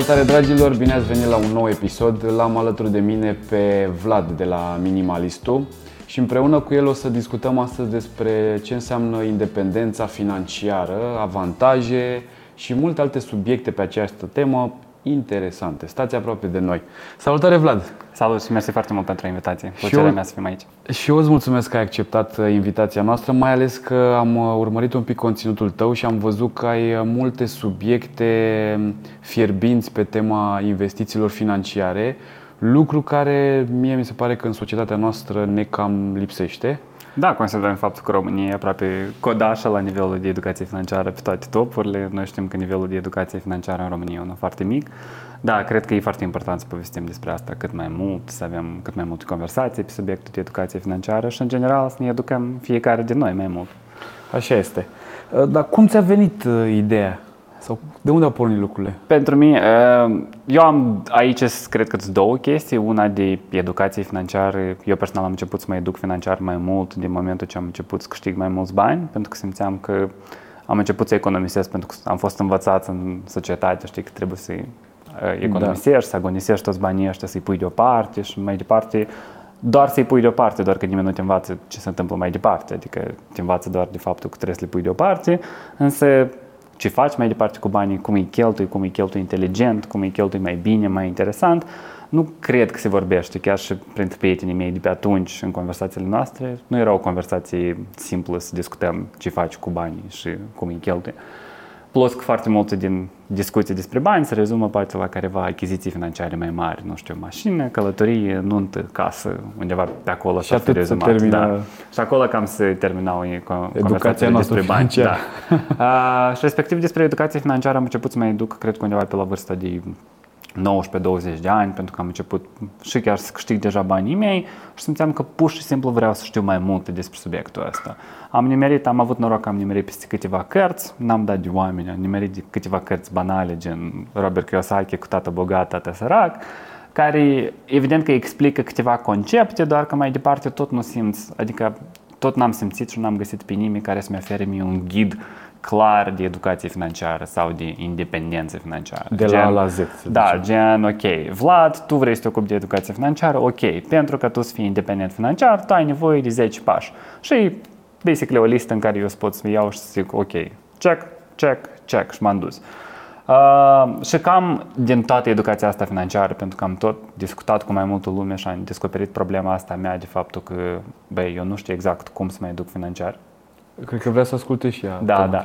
Salutare dragilor, bine ați venit la un nou episod. L-am alături de mine pe Vlad de la Minimalistu și împreună cu el o să discutăm astăzi despre ce înseamnă independența financiară, avantaje și multe alte subiecte pe această temă interesante. Stați aproape de noi. Salutare Vlad! Salut și mersi foarte mult pentru invitație. Plăcerea mea să fim aici. Și eu îți mulțumesc că ai acceptat invitația noastră, mai ales că am urmărit un pic conținutul tău și am văzut că ai multe subiecte fierbinți pe tema investițiilor financiare, lucru care mie mi se pare că în societatea noastră ne cam lipsește. Da, considerăm faptul că România e aproape codașă la nivelul de educație financiară pe toate topurile. Noi știm că nivelul de educație financiară în România e unul foarte mic. Da, cred că e foarte important să povestim despre asta cât mai mult, să avem cât mai multe conversații pe subiectul de educație financiară și, în general, să ne educăm fiecare din noi mai mult. Așa este. Dar cum ți-a venit ideea? Sau de unde au pornit lucrurile? Pentru mine, eu am aici, cred că, două chestii. Una de educație financiară. Eu personal am început să mă educ financiar mai mult din momentul ce am început să câștig mai mulți bani, pentru că simțeam că am început să economisesc, pentru că am fost învățat în societate, știi, că trebuie să economisești, să agonisești toți banii ăștia, să-i pui deoparte și mai departe. Doar să-i pui deoparte, doar că nimeni nu te învață ce se întâmplă mai departe. Adică te învață doar de faptul că trebuie să le pui deoparte, însă ce faci mai departe cu banii, cum îi cheltui, cum îi cheltui inteligent, cum îi cheltui mai bine, mai interesant, nu cred că se vorbește. Chiar și printre prietenii mei de pe atunci, în conversațiile noastre, nu era o conversație simplă să discutăm ce faci cu banii și cum îi cheltui. Plus că foarte multe din discuții despre bani se rezumă poate la careva achiziții financiare mai mari, nu știu, mașină, călătorie, nuntă, casă, undeva pe acolo și atât rezumat, da. Și acolo cam se terminau conversațiile despre bani. Da. Și respectiv despre educație financiară am început să mă educ, cred că undeva pe la vârsta de 19-20 de ani, pentru că am început și chiar să câștig deja banii mei și simțeam că pur și simplu vreau să știu mai multe despre subiectul ăsta. Am avut noroc că am nimerit peste câteva cărți, n-am dat de oameni, am nimerit de câteva cărți banale, gen Robert Kiyosaki cu Tată bogat, tată sărac, care evident că explică câteva concepte, doar că mai departe tot nu simți, adică tot n-am simțit și n-am găsit pe nimeni care să-mi ofere mie un ghid clar de educație financiară sau de independență financiară. De la A la Z. Da, gen, ok, Vlad, tu vrei să te ocupi de educație financiară, ok, pentru că tu să fii independent financiar, tu ai nevoie de 10 pași. Și basically o listă în care eu pot să iau și să zic, ok, check, check, check și m-am dus. Și cam din toată educația asta financiară, pentru că am tot discutat cu mai multă lume și am descoperit problema asta mea de faptul că, băi, eu nu știu exact cum să mă educ financiar. Cred că vrea să asculte și ea. Da, da.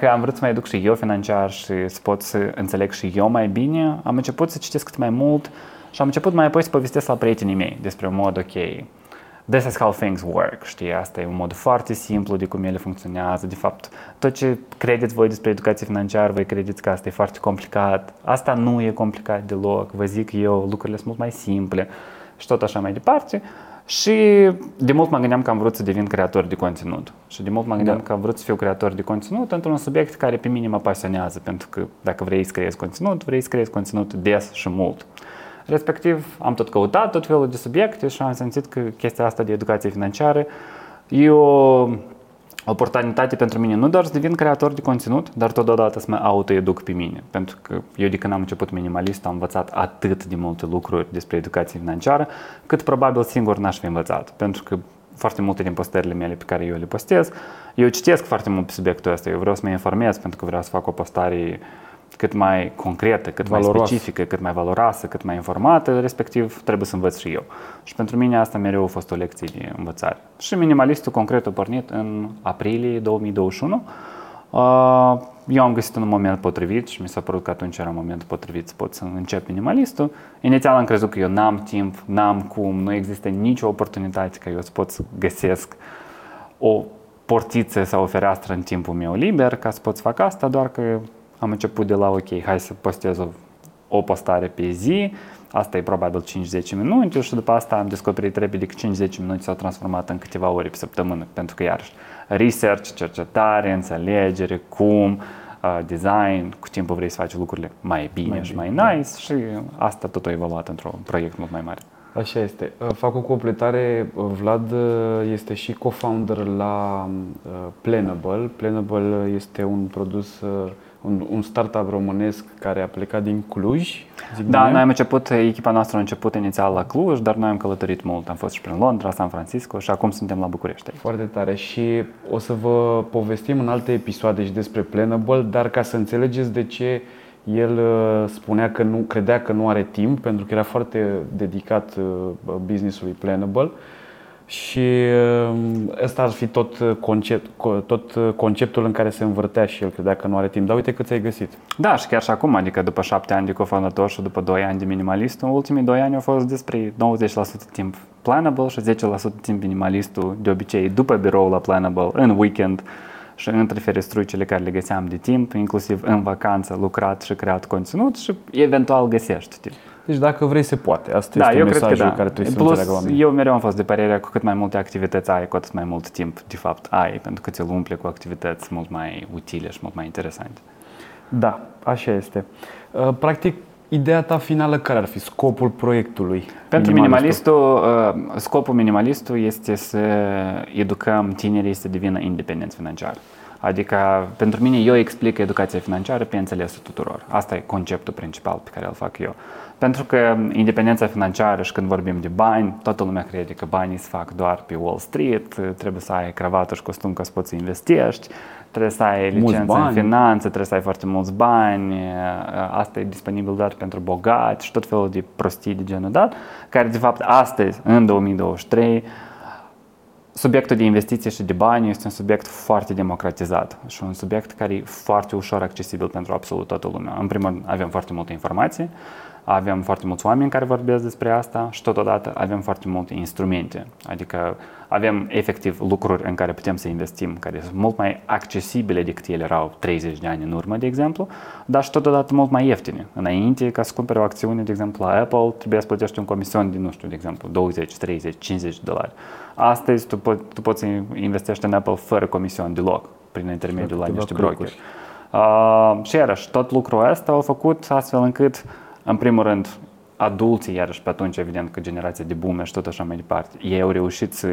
Că am vrut să mă educ și eu financiar și să pot să înțeleg și eu mai bine. Am început să citesc cât mai mult și am început mai apoi să povestesc la prietenii mei despre un mod, ok, this is how things work, știi, asta e un mod foarte simplu de cum ele funcționează. De fapt, tot ce credeți voi despre educație financiară, voi credeți că asta e foarte complicat. Asta nu e complicat deloc, vă zic eu, lucrurile sunt mult mai simple și tot așa mai departe. Și de mult mă gândeam că am vrut să devin creator de conținut. Și de mult mă gândeam că am vrut să fiu creator de conținut într-un subiect care pe mine mă pasionează, pentru că dacă vrei să creezi conținut, vrei să creezi conținut des și mult. Respectiv, am tot căutat tot felul de subiecte și am simțit că chestia asta de educație financiară e o oportunitate pentru mine, nu doar să devin creator de conținut, dar totodată să mă autoeduc pe mine. Pentru că eu de când am început Minimalist am învățat atât de multe lucruri despre educație financiară, cât probabil singur n-aș fi învățat. Pentru că foarte multe din postările mele pe care eu le postez, eu citesc foarte mult pe subiectul ăsta, eu vreau să mă informez pentru că vreau să fac o postare cât mai concretă, cât mai specifică, cât mai valoroasă, cât mai informată, respectiv trebuie să învăț și eu. Și pentru mine asta mereu a fost o lecție de învățare. Și Minimalistul concret a pornit în aprilie 2021. Eu am găsit un moment potrivit și mi s-a părut că atunci era un moment potrivit să pot să încep Minimalistul. Inițial am crezut că eu n-am timp, n-am cum, nu există nicio oportunitate că eu să pot să găsesc o portiță sau o fereastră în timpul meu liber ca să pot să fac asta, doar că am început de la, ok, hai să postez o postare pe zi, asta e probabil 5-10 minute și după asta am descoperit repede că 5-10 minute s-au transformat în câteva ore pe săptămână, pentru că iarăși research, cercetare, înțelegere, cum, design, cu timpul vrei să faci lucrurile mai bine, mai nice și asta tot o evaluat într-un proiect mult mai mare. Așa este. Fac o completare. Vlad este și co-founder la Planable. Planable este un produs un startup românesc care a plecat din Cluj. Da, noi am început, echipa noastră a început inițial la Cluj, dar noi am călătorit mult. Am fost și prin Londra, San Francisco și acum suntem la București. Foarte tare. Și o să vă povestim în alte episoade și despre Planable, dar ca să înțelegeți de ce el spunea că nu credea că nu are timp, pentru că era foarte dedicat business-ului Planable. Și ăsta ar fi tot conceptul în care se învârtea și el, că dacă nu are timp. Dar uite cât ți-ai găsit. Da, și chiar și acum, adică după 7 ani de cofondator și după 2 ani de minimalist, în ultimii 2 ani au fost despre 90% timp Planable și 10% timp minimalistul, de obicei după birou la Planable, în weekend și între ferestruicele care le găseam de timp, inclusiv în vacanță, lucrat și creat conținut și eventual găsești timp. Deci dacă vrei se poate. Asta da, este mesajul care trebuie să înțeleagă oamenii. Eu mereu am fost de părerea că cu cât mai multe activități ai, cu atât mai mult timp de fapt ai, pentru că ți-l umple cu activități mult mai utile și mult mai interesante. Da, așa este. Practic, ideea ta finală care ar fi? Scopul proiectului? Pentru minimalistul, scopul minimalistului este să educăm tinerii să devină independenți financiar. Adică, pentru mine, eu explic educația financiară pe înțelesul tuturor. Asta e conceptul principal pe care îl fac eu. Pentru că independența financiară și când vorbim de bani, toată lumea crede că banii se fac doar pe Wall Street, trebuie să ai cravată și costum ca să poți să investești, trebuie să ai licență în finanță, trebuie să ai foarte mulți bani, asta e disponibil doar pentru bogați și tot felul de prostii de genul dat, care de fapt astăzi, în 2023, subiectul de investiții și de bani este un subiect foarte democratizat și un subiect care e foarte ușor accesibil pentru absolut toată lumea. În primul rând, avem foarte multe informații, avem foarte mulți oameni care vorbesc despre asta și totodată avem foarte multe instrumente. Adică avem efectiv lucruri în care putem să investim, care sunt mult mai accesibile decât ele erau 30 de ani în urmă, de exemplu, dar și totodată mult mai ieftine. Înainte, ca să cumperi o acțiune, de exemplu, la Apple, trebuia să plătești un comision de, nu știu, de exemplu, 20, 30, 50 de dolari. Astăzi tu poți să investești în Apple fără comision deloc, prin intermediul la niște brokeri. Și iarăși, tot lucrul ăsta au făcut astfel încât, în primul rând, adulții, iarăși pe atunci, evident că generația de boomer și tot așa mai departe, ei au reușit să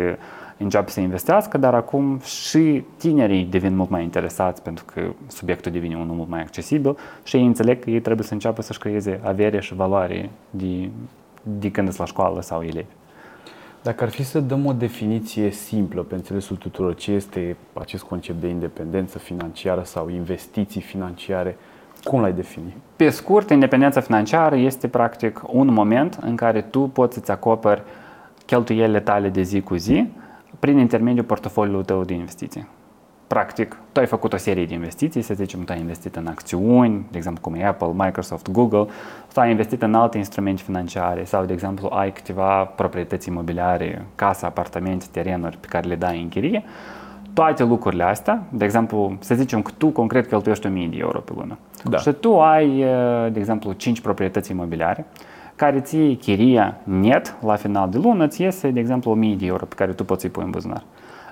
înceapă să investească, dar acum și tinerii devin mult mai interesați pentru că subiectul devine unul mult mai accesibil și ei înțeleg că ei trebuie să înceapă să-și creeze avere și valoare de când sunt la școală sau elevi. Dacă ar fi să dăm o definiție simplă pe înțelesul tuturor, ce este acest concept de independență financiară sau investiții financiare, cum l-ai defini? Pe scurt, independența financiară este practic un moment în care tu poți să-ți acoperi cheltuielile tale de zi cu zi prin intermediul portofoliului tău de investiții. Practic, tu ai făcut o serie de investiții, să zicem, tu ai investit în acțiuni, de exemplu cum e Apple, Microsoft, Google, sau ai investit în alte instrumente financiare sau, de exemplu, ai câteva proprietăți imobiliare, casă, apartamente, terenuri pe care le dai în chirie. Toate lucrurile astea, de exemplu, să zicem că tu concret cheltuiești 1000 de euro pe lună. Da. Și tu ai, de exemplu, 5 proprietăți imobiliare care ți iei chiria net la final de lună, ți iese, de exemplu, 1000 de euro pe care tu poți să-i pui în buzunar.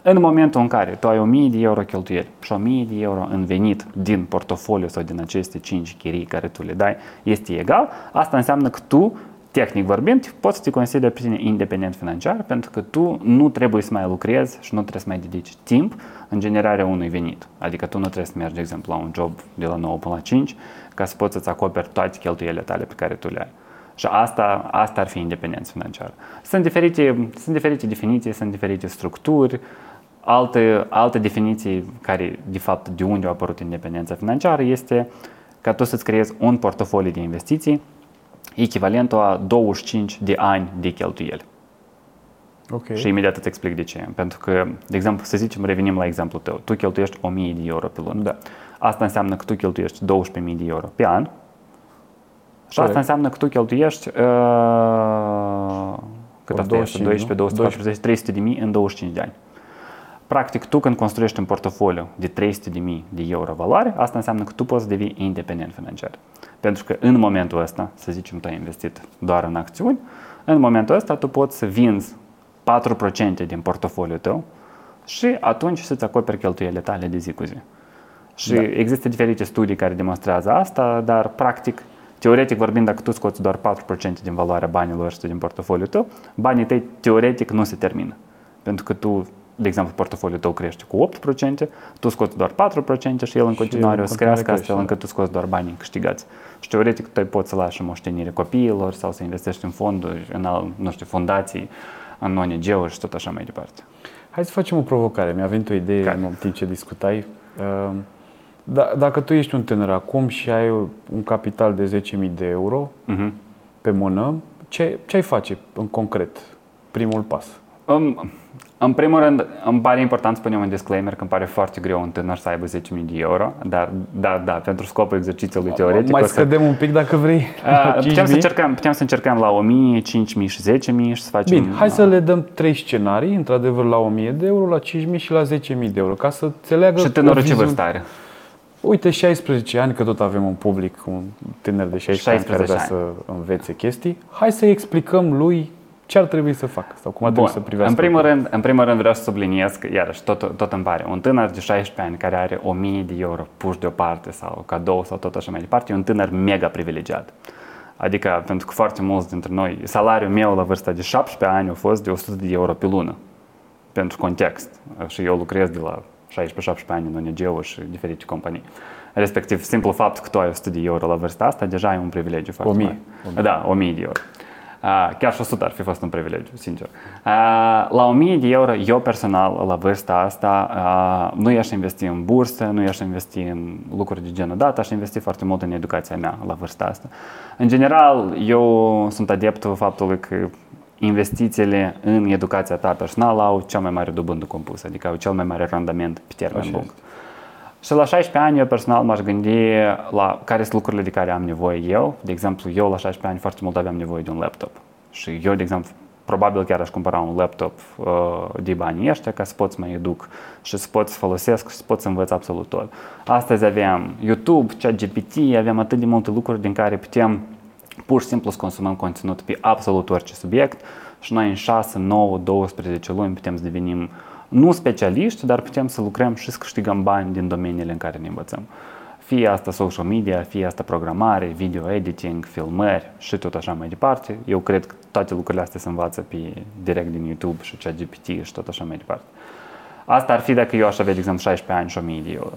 În momentul în care tu ai 1000 de euro cheltuieli și 1000 de euro în venit din portofoliu sau din aceste 5 chirii care tu le dai, este egal, asta înseamnă că tu, tehnic vorbind, poți să te consideri pe tine independent financiar, pentru că tu nu trebuie să mai lucrezi și nu trebuie să mai dedici timp în generarea unui venit. Adică tu nu trebuie să mergi, de exemplu, la un job de la 9 până la 5 ca să poți să-ți acoperi toate cheltuielile tale pe care tu le ai. Și asta ar fi independență financiară. Sunt diferite definiții, sunt diferite structuri, alte definiții care, de fapt, de unde a apărut independența financiară este ca tu să-ți creezi un portofoliu de investiții echivalentul a 25 de ani de cheltuieli. Okay. Și imediat îți explic de ce. Pentru că, de exemplu, să zicem, revenim la exemplul tău. Tu cheltuiești 1000 de euro pe lună. Da. Asta înseamnă că tu cheltuiești 12.000 de euro pe an. Și corect. Asta înseamnă că tu cheltuiești cât asta este? 12, 240, 300 de mii în 25 de ani. Practic, tu când construiești un portofoliu de 300 de mii de euro valoare, asta înseamnă că tu poți să devii independent financiar. Pentru că în momentul ăsta, să zicem, tu ai investit doar în acțiuni, în momentul ăsta tu poți să vinzi 4% din portofoliul tău și atunci să-ți acoperi cheltuielile tale de zi cu zi. Și da. Există diferite studii care demonstrează asta, dar practic, teoretic vorbind, dacă tu scoți doar 4% din valoarea banilor ăștia din portofoliul tău, banii tăi teoretic nu se termină. Pentru că tu de exemplu, portofoliul tău crește cu 8%, tu scoți doar 4% și el în continuare o să crească astfel încât tu scoți doar banii câștigați. Și teoretic tu poți să lași moștenire copiilor sau să investești în fonduri, în nu știu, fundații, în ONG-uri și tot așa mai departe. Hai să facem o provocare. Mi-a venit o idee în timp ce discutai. Dacă tu ești un tânăr acum și ai un capital de 10.000 de euro pe mână, ce ai face în concret? Primul pas. În primul rând, îmi pare important să punem un disclaimer că îmi pare foarte greu un tânăr să aibă 10.000 de euro, dar da, pentru scopul exercițiului teoretic. Mai scădem un pic dacă vrei. Putem să încercăm la 1.000, 5.000 și 10.000 și să facem... Bine, hai să le dăm 3 scenarii, într-adevăr la 1.000 de euro, la 5.000 și la 10.000 de euro, ca să înțeleagă... Și tânărul ce vârstă are? Uite, 16 ani, că tot avem un public, un tânăr de 16 ani care vrea să învețe chestii. Hai să explicăm lui... ce ar trebui să facă sau cum ar trebui să privească? În primul rând vreau să subliniez că, iarăși, tot îmi pare, un tânăr de 16 ani care are 1.000 de euro puși deoparte sau cadou sau tot așa mai departe, e un tânăr mega privilegiat. Adică, pentru că foarte mulți dintre noi, salariul meu la vârsta de 17 ani a fost de 100 de euro pe lună, pentru context. Și eu lucrez de la 16-17 ani în ONG-uri și diferite companii. Respectiv, simplu fapt că tu ai 100 de euro la vârsta asta, deja e un privilegiu foarte mare. 1.000. Da, 1.000 de euro. Chiar și 100 ar fi fost un privilegiu, sincer. La 1.000 de euro, eu personal, la vârsta asta, nu i-aș investi în bursă, nu i-aș investi în lucruri de genul dat, aș investi foarte mult în educația mea la vârsta asta. În general, eu sunt adeptul faptului că investițiile în educația ta personală au cea mai mare dobândă compusă, adică au cel mai mare randament pe termen lung. Și la 16 ani eu personal m-aș gândi la care sunt lucrurile de care am nevoie eu. De exemplu, eu la 16 ani foarte mult aveam nevoie de un laptop. Și eu, de exemplu, probabil chiar aș cumpăra un laptop de banii ăștia ca să pot să mă educ și să pot să folosesc și să pot să învăț absolut tot. Astăzi aveam YouTube, ChatGPT, aveam atât de multe lucruri din care putem pur și simplu să consumăm conținut pe absolut orice subiect și noi în 6, 9, 12 luni putem să devenim nu specialiști, dar putem să lucrăm și să câștigăm bani din domeniile în care ne învățăm. Fie asta social media, fie asta programare, video editing, filmări și tot așa mai departe. Eu cred că toate lucrurile astea se învață pe direct din YouTube și ChatGPT și tot așa mai departe. Asta ar fi dacă eu aș avea, de exemplu, 16 ani și 1.000 de euro.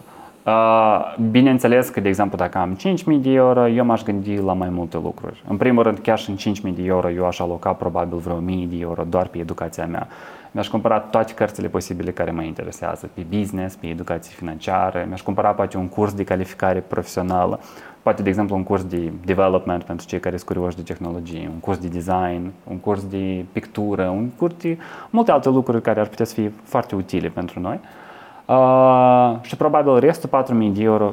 Bineînțeles că, de exemplu, dacă am 5.000 de euro, eu m-aș gândi la mai multe lucruri. În primul rând, chiar și în 5.000 de euro, eu aș aloca probabil vreo 1.000 de euro doar pe educația mea. Mi-aș cumpăra toate cărțile posibile care mă interesează, pe business, pe educație financiară, mi-aș cumpăra poate un curs de calificare profesională, poate, de exemplu, un curs de development pentru cei care sunt curioși de tehnologie, un curs de design, un curs de pictură, un curs de multe alte lucruri care ar putea să fie foarte utile pentru noi. Și probabil restul 4.000 de euro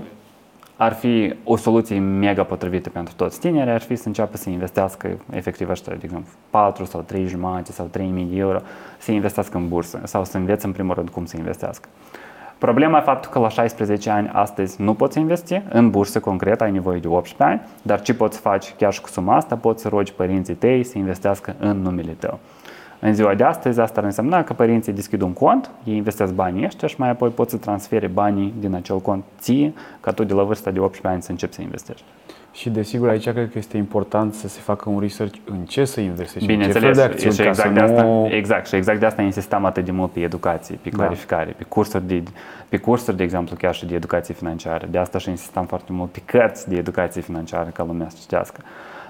ar fi o soluție mega potrivită pentru toți tinerii, ar fi să înceapă să investească efectiv ăștia, de exemplu, 4 sau 3 jumate sau 3.000 de euro, să investească în bursă sau să învețe în primul rând cum să investească. Problema e faptul că la 16 ani astăzi nu poți investi în bursă concret, ai nevoie de 18 ani, dar ce poți face chiar și cu suma asta, poți să rogi părinții tăi să investească în numele tău. În ziua de astăzi, asta ar însemna că părinții deschid un cont, ei investesc banii ăștia și mai apoi poți să transfere banii din acel cont ție, ca tu de la vârsta de 18 ani să începi să investești. Și desigur, aici cred că este important să se facă un research în ce să investești, în ce fel de acțiuni. Și exact, exact de asta insistam atât de mult pe educație, pe clarificare, pe cursuri, de exemplu, chiar și de educație financiară. De asta și insistam foarte mult pe cărți de educație financiară ca lumea să citească.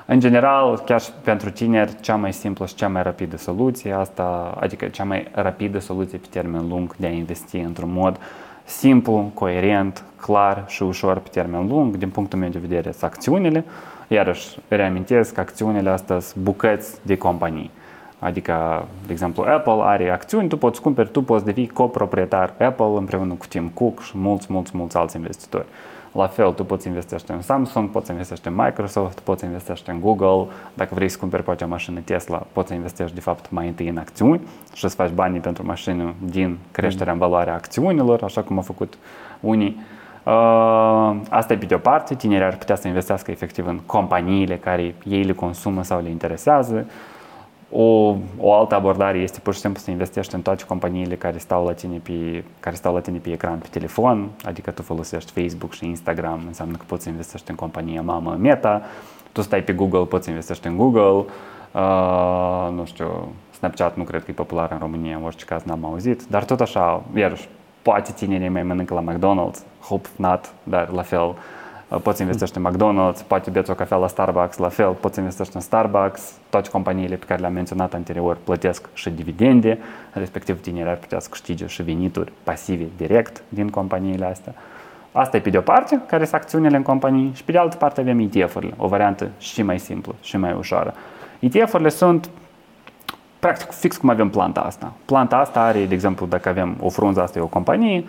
În general, chiar și pentru tineri, cea mai simplă și cea mai rapidă soluție asta, adică cea mai rapidă soluție pe termen lung de a investi într-un mod simplu, coerent, clar și ușor pe termen lung, din punctul meu de vedere, sunt acțiunile. Iarăși, reamintesc că acțiunile astea sunt bucăți de companii. Adică, de exemplu, Apple are acțiuni, tu poți cumperi, tu poți devii coproprietar Apple împreună cu Tim Cook și mulți alți investitori. La fel, tu poți investești în Samsung, poți investești în Microsoft, poți investești în Google. Dacă vrei să cumperi poate o mașină Tesla, poți investești de fapt mai întâi în acțiuni și să faci banii pentru mașină din creșterea în valoare a acțiunilor, așa cum au făcut unii. Asta e pe de-o parte, tinerii ar putea să investească efectiv în companiile care ei le consumă sau le interesează. O altă abordare este pur și simplu să investești în toate companiile care stau la tine pe ecran, pe telefon, adică tu folosești Facebook și Instagram, înseamnă că poți să investești în compania mamă Meta, tu stai pe Google, poți să investești în Google, nu știu, Snapchat nu cred că e popular în România, în orice caz n-am auzit, dar tot așa, iarăși, poate tinerii mai mănâncă la McDonald's, hope not, dar la fel, poți investești în McDonald's, poate beți o cafea la Starbucks, la fel, poți investești în Starbucks, toate companiile pe care le-am menționat anterior plătesc și dividende, respectiv tinerii ar putea să câștige și venituri pasive direct din companiile astea. Asta e pe de o parte, care sunt acțiunile în companii, și pe de altă parte avem ETF-urile, o variantă și mai simplă și mai ușoară. ETF-urile sunt practic fix cum avem planta asta. Planta asta are, de exemplu, dacă avem o frunză, asta e o companie,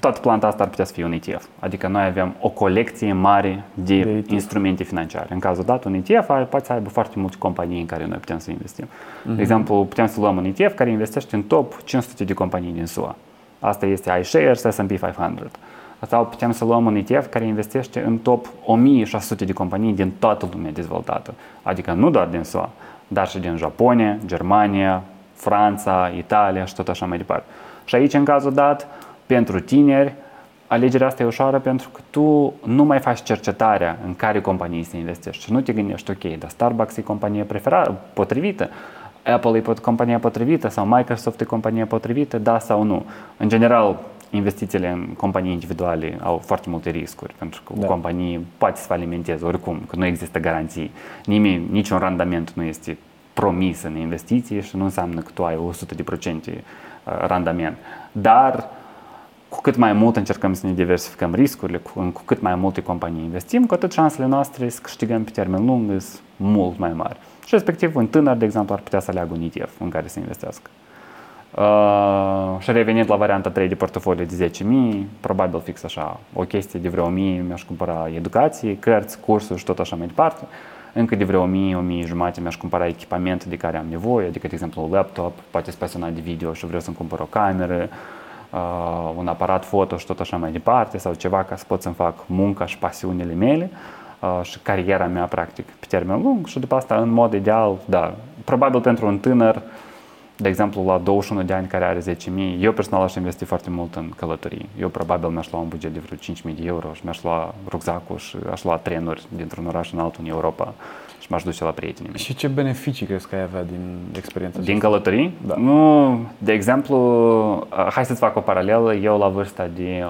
toată planta asta ar putea să fie un ETF. Adică noi avem o colecție mare de instrumente financiare. În cazul dat, un ETF poate să aibă foarte multe companii în care noi putem să investim. Uh-huh. De exemplu, putem să luăm un ETF care investește în top 500 de companii din SUA. Asta este iShares, S&P 500. Sau putem să luăm un ETF care investește în top 1600 de companii din toată lumea dezvoltată. Adică nu doar din SUA, dar și din Japonia, Germania, Franța, Italia și tot așa mai departe. Și aici, în cazul dat, pentru tineri, alegerea asta e ușoară pentru că tu nu mai faci cercetarea în care companii să investești. Și nu te gândești, ok, dar Starbucks e compania potrivită, Apple e compania potrivită sau Microsoft e compania potrivită, da sau nu. În general, investițiile în companii individuale au foarte multe riscuri, pentru că o companie poate să falimenteze oricum, că nu există garanții. Niciun randament nu este promis în investiții și nu înseamnă că tu ai 100% randament. Dar cu cât mai mult încercăm să ne diversificăm riscurile, cu cât mai multe companii investim, cu atât șansele noastre să câștigăm pe termen lung sunt mult mai mari. Și respectiv un tânăr, de exemplu, ar putea să aleagă un ETF în care să investească. Și revenit la varianta 3 de portofoliu de 10.000, probabil fix așa, o chestie de vreo 1.000 mi-aș cumpăra educație, cărți, cursuri și tot așa mai departe. Încă de vreo 1.000-1.500 mi-aș cumpăra echipamente de care am nevoie, adică, de exemplu, un laptop, poate sunt pasionat de video și vreau să-mi cumpăr o cameră, un aparat foto și tot așa mai departe, sau ceva ca să pot să-mi fac munca și pasiunile mele și cariera mea, practic, pe termen lung. Și după asta, în mod ideal, da, probabil pentru un tânăr, de exemplu, la 21 de ani care are 10.000, eu personal aș investi foarte mult în călătorii. Eu probabil mi-aș lua un buget de vreo 5.000 de euro și mi-aș lua ruczacul și aș lua trenuri dintr-un oraș în altul în Europa și m-aș duce la prietenii mei. Și ce beneficii crezi că ai avea din experiența aceasta? Din călătorii? Da. Nu, de exemplu, hai să-ți fac o paralelă. Eu la vârsta de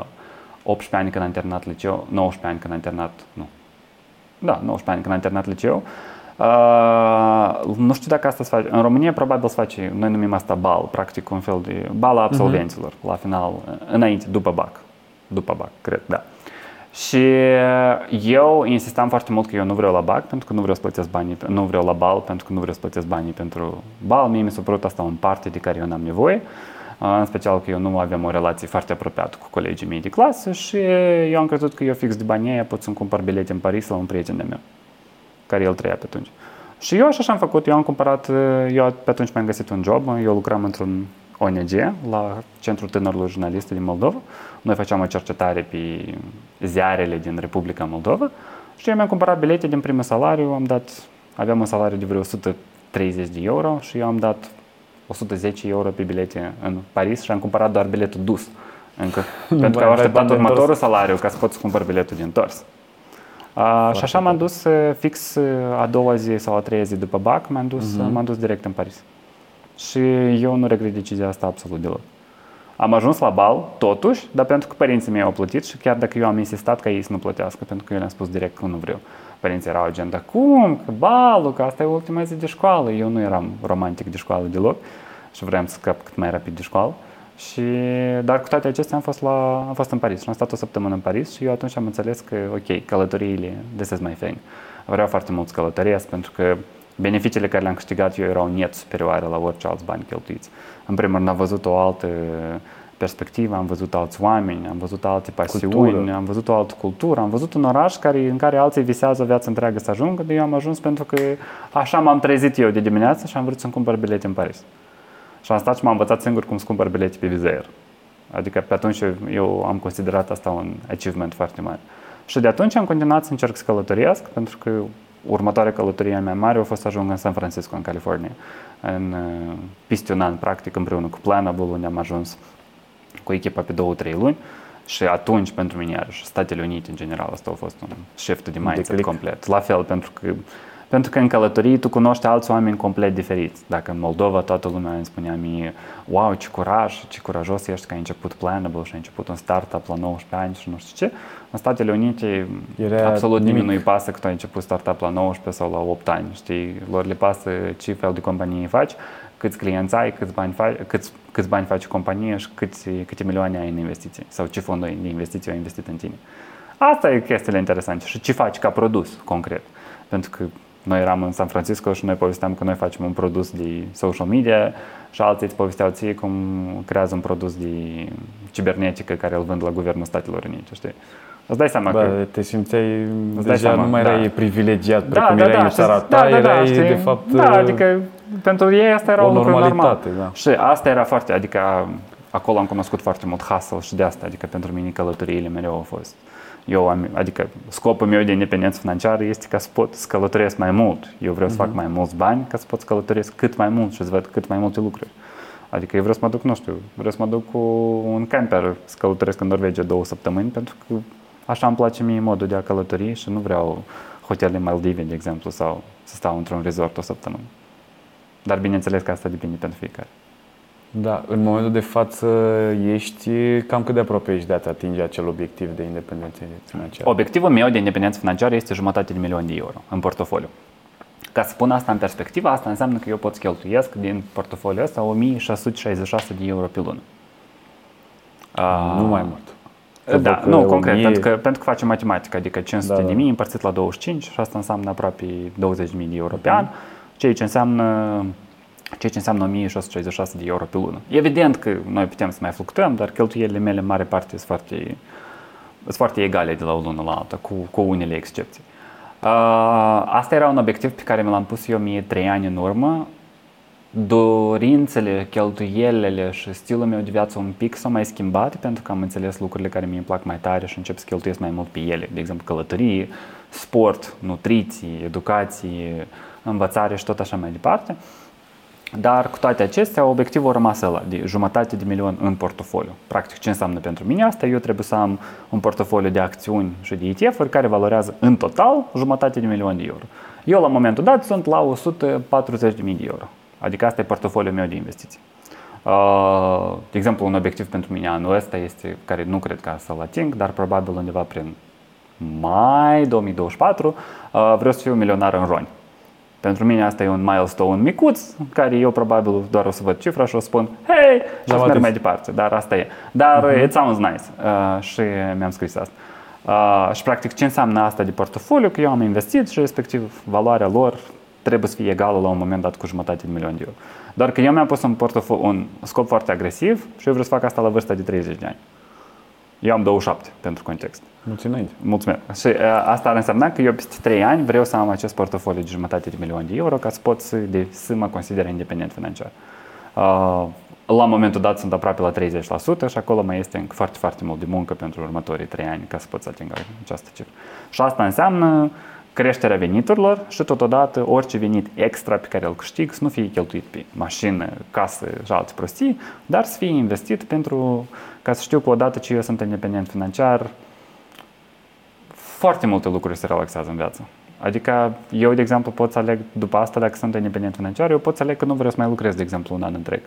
18 ani când am terminat liceu, 19 ani când am terminat, 19 ani când am terminat liceu, nu știu dacă asta se face. În România probabil se face, noi numim asta bal, practic un fel de bal a absolvenților, la final, înainte, după BAC, cred, da. Și eu insistam foarte mult că eu nu vreau la BAC, pentru că nu vreau să plătesc banii, nu vreau la bal, pentru că nu vreau să plătesc banii pentru bal. Mie mi s-a părut asta o parte de care eu n-am nevoie, în special că eu nu aveam o relație foarte apropiată cu colegii mei de clasă și eu am crezut că eu fix de banii aia pot să-mi cumpăr bilete în Paris la un prieten de meu care el trăia pe atunci. Și eu așa am făcut, eu pe atunci mi-am găsit un job, eu lucram într-un ONG la Centrul Tânărului Jurnalistului din Moldova. Noi făceam o cercetare pe ziarele din Republica Moldova și eu mi-am cumpărat bilete din primul salariu, aveam un salariu de vreo 130 de euro și eu am dat 110 euro pe bilete în Paris și am cumpărat doar biletul dus, încă, pentru că am așteptat următorul salariu ca să pot să cumpăr biletul de întors. Și așa m-am dus fix a doua zi sau a treia zi după BAC, m-am dus direct în Paris. Și eu nu regret decizia asta absolut deloc. Am ajuns la bal, totuși, dar pentru că părinții mei au plătit și chiar dacă eu am insistat ca ei să nu plătească, pentru că eu le-am spus direct că nu vreau. Părinții erau gen, dar cum? Că balul, că asta e ultima zi de școală. Eu nu eram romantic de școală deloc și vreau să scap cât mai rapid de școală. Dar cu toate acestea am fost în Paris și am stat o săptămână în Paris și eu atunci am înțeles că, ok, călătoriile, this is my thing. Vreau foarte mult să călătoresc pentru că beneficiile care le-am câștigat eu erau net superioare la orice alți bani cheltuiți. În primul rând am văzut o altă perspectivă, am văzut alți oameni, am văzut alte pasiuni, am văzut o altă cultură, am văzut un oraș în care alții visează o viață întreagă să ajungă, dar eu am ajuns pentru că așa m-am trezit eu de dimineață și am vrut să-mi cumpăr bilete în Paris. Și am stat și m-am învățat singur cum să cumpăr bilete pe Wizz Air. Adică pe atunci eu am considerat asta un achievement foarte mare. Și de atunci am continuat să încerc să călătoriesc, pentru că următoarea călătorie mea mare a fost să ajung în San Francisco, în California. Peste un an, practic, împreună cu Planable, unde am ajuns cu echipa pe 2-3 luni. Și atunci, pentru mine, iarăși, Statele Unite, în general, asta a fost un shift de mindset complet. La fel, pentru că Pentru că în călătorii tu cunoști alți oameni complet diferiți. Dacă în Moldova toată lumea îmi spunea mie, wow, ce curaj, ce curajos ești că ai început Planable și ai început un startup la 19 ani și nu știu ce, în Statele Unite absolut nimic nu-i pasă că tu ai început startup la 19 sau la 8 ani. Știi? Lor le pasă ce fel de companie faci, câți clienți ai, câți bani faci companie și câte milioane ai în investiții sau ce fonduri de investiții au investit în tine. Asta e chestiile interesante și ce faci ca produs concret. Pentru că noi eram în San Francisco și noi povesteam că noi facem un produs de social media și alții îți povesteau ție cum creează un produs de cibernetică care îl vând la Guvernul Statelor Unite, știi? Îți dai seama că te simțeai deja nu mai erai privilegiat, precum erai în țara ta, erai de fapt. Da, adică pentru ei asta era o normalitate, normal. Da. Și asta era foarte, adică acolo am cunoscut foarte mult hustle și de asta, adică pentru mine călătoriile mereu au fost. Adică scopul meu de independență financiară este ca să pot să călătoresc mai mult. Eu vreau să fac mai mulți bani ca să pot să călătoresc cât mai mult și să văd cât mai multe lucruri. Adică eu vreau să mă duc, vreau să mă duc cu un camper să călătoresc în Norvegia 2 săptămâni, pentru că așa îmi place mie modul de a călători și nu vreau hotel în Maldive, de exemplu, sau să stau într-un resort o săptămână. Dar bineînțeles că asta depinde pentru fiecare. Da, în momentul de față ești cam cât de aproape ești de a-ți atinge acel obiectiv de independență financiară? Obiectivul meu de independență financiară este 500.000 de euro în portofoliu. Ca să pun asta în perspectivă, asta înseamnă că eu pot să cheltuiesc din portofoliul ăsta 1666 de euro pe lună. Nu mai mult. Da, nu, concret, pentru că facem matematică, adică 500.000 împărțit la 25 și asta înseamnă aproape 20.000 de euro pe an, ceea ce înseamnă 1666 de euro pe lună. Evident că noi putem să mai fluctuăm, dar cheltuielile mele în mare parte sunt foarte egale de la o lună la alta, cu unele excepții. Asta era un obiectiv pe care mi l-am pus eu 3 ani în urmă. Dorințele, cheltuielile și stilul meu de viață un pic s-au mai schimbat pentru că am înțeles lucrurile care mi-i plac mai tare și încep să cheltuiesc mai mult pe ele. De exemplu, călătorie, sport, nutriție, educație, învățare și tot așa mai departe. Dar cu toate acestea, obiectivul a rămas ăla, de 500.000 în portofoliu. Practic, ce înseamnă pentru mine asta? Eu trebuie să am un portofoliu de acțiuni și de ETF-uri care valorează în total 500.000 de euro. Eu, la momentul dat, sunt la 140.000 de euro. Adică asta e portofoliul meu de investiții. De exemplu, un obiectiv pentru mine anul ăsta este, care nu cred că să-l ating, dar probabil undeva prin mai 2024, vreau să fiu milionar în RON. Pentru mine asta e un milestone micuț, care eu probabil doar o să văd cifra și o să spun, hei, și o să merg mai departe, dar asta e. Dar it sounds nice și mi-am scris asta. Și practic ce înseamnă asta de portofoliu, că eu am investit și respectiv valoarea lor trebuie să fie egală la un moment dat cu 500.000 de euro. Doar că eu mi-am pus un scop foarte agresiv și eu vreau să fac asta la vârsta de 30 de ani. Eu am 27 pentru context. Mulțumesc. Și asta ar însemna că eu peste 3 ani vreau să am acest portofoliu de 500.000 de euro ca să pot să mă consider independent financiar. La momentul dat sunt aproape la 30% și acolo mai este foarte, foarte mult de muncă pentru următorii 3 ani ca să pot să ating această cifră. Și asta înseamnă creșterea veniturilor și totodată orice venit extra pe care îl câștig să nu fie cheltuit pe mașină, casă și alte prostii, dar să fie investit ca să știu că odată ce eu sunt independent financiar, foarte multe lucruri se relaxează în viață. Adică eu, de exemplu, pot să aleg după asta, dacă sunt independent financiar, eu pot să aleg că nu vreau să mai lucrez, de exemplu, un an întreg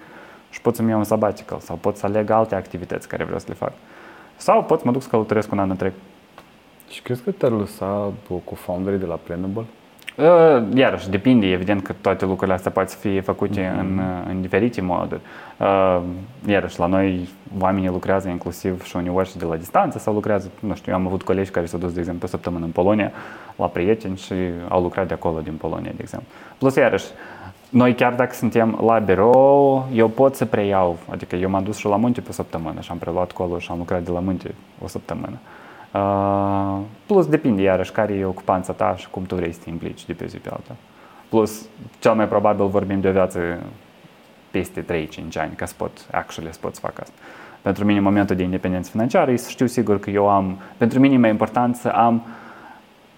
și pot să-mi iau un sabbatical sau pot să aleg alte activități care vreau să le fac sau pot să mă duc să călătoresc un an întreg. Și crezi că te-ar lăsa co-founderii de la Planable? Iarăși, depinde, evident că toate lucrurile astea pot să fie făcute în diferite moduri. Iarăși, la noi oamenii lucrează inclusiv și uneori și de la distanță sau lucrează, nu știu, eu am avut colegi care s-au dus, de exemplu, o săptămână în Polonia la prieteni și au lucrat de acolo, din Polonia, de exemplu. Plus, iarăși, noi chiar dacă suntem la birou, eu pot să preiau, adică eu m-am dus și la munte pe o săptămână și am preluat acolo și am lucrat de la munte o săptămână. Plus depinde iarăși care e ocupanța ta și cum tu vrei să te implici de pe zi pe alta. Plus, cel mai probabil vorbim de o viață peste 3-5 ani ca să pot să fac asta. Pentru mine momentul de independență financiară e să știu sigur că eu am, pentru mine e mai important să am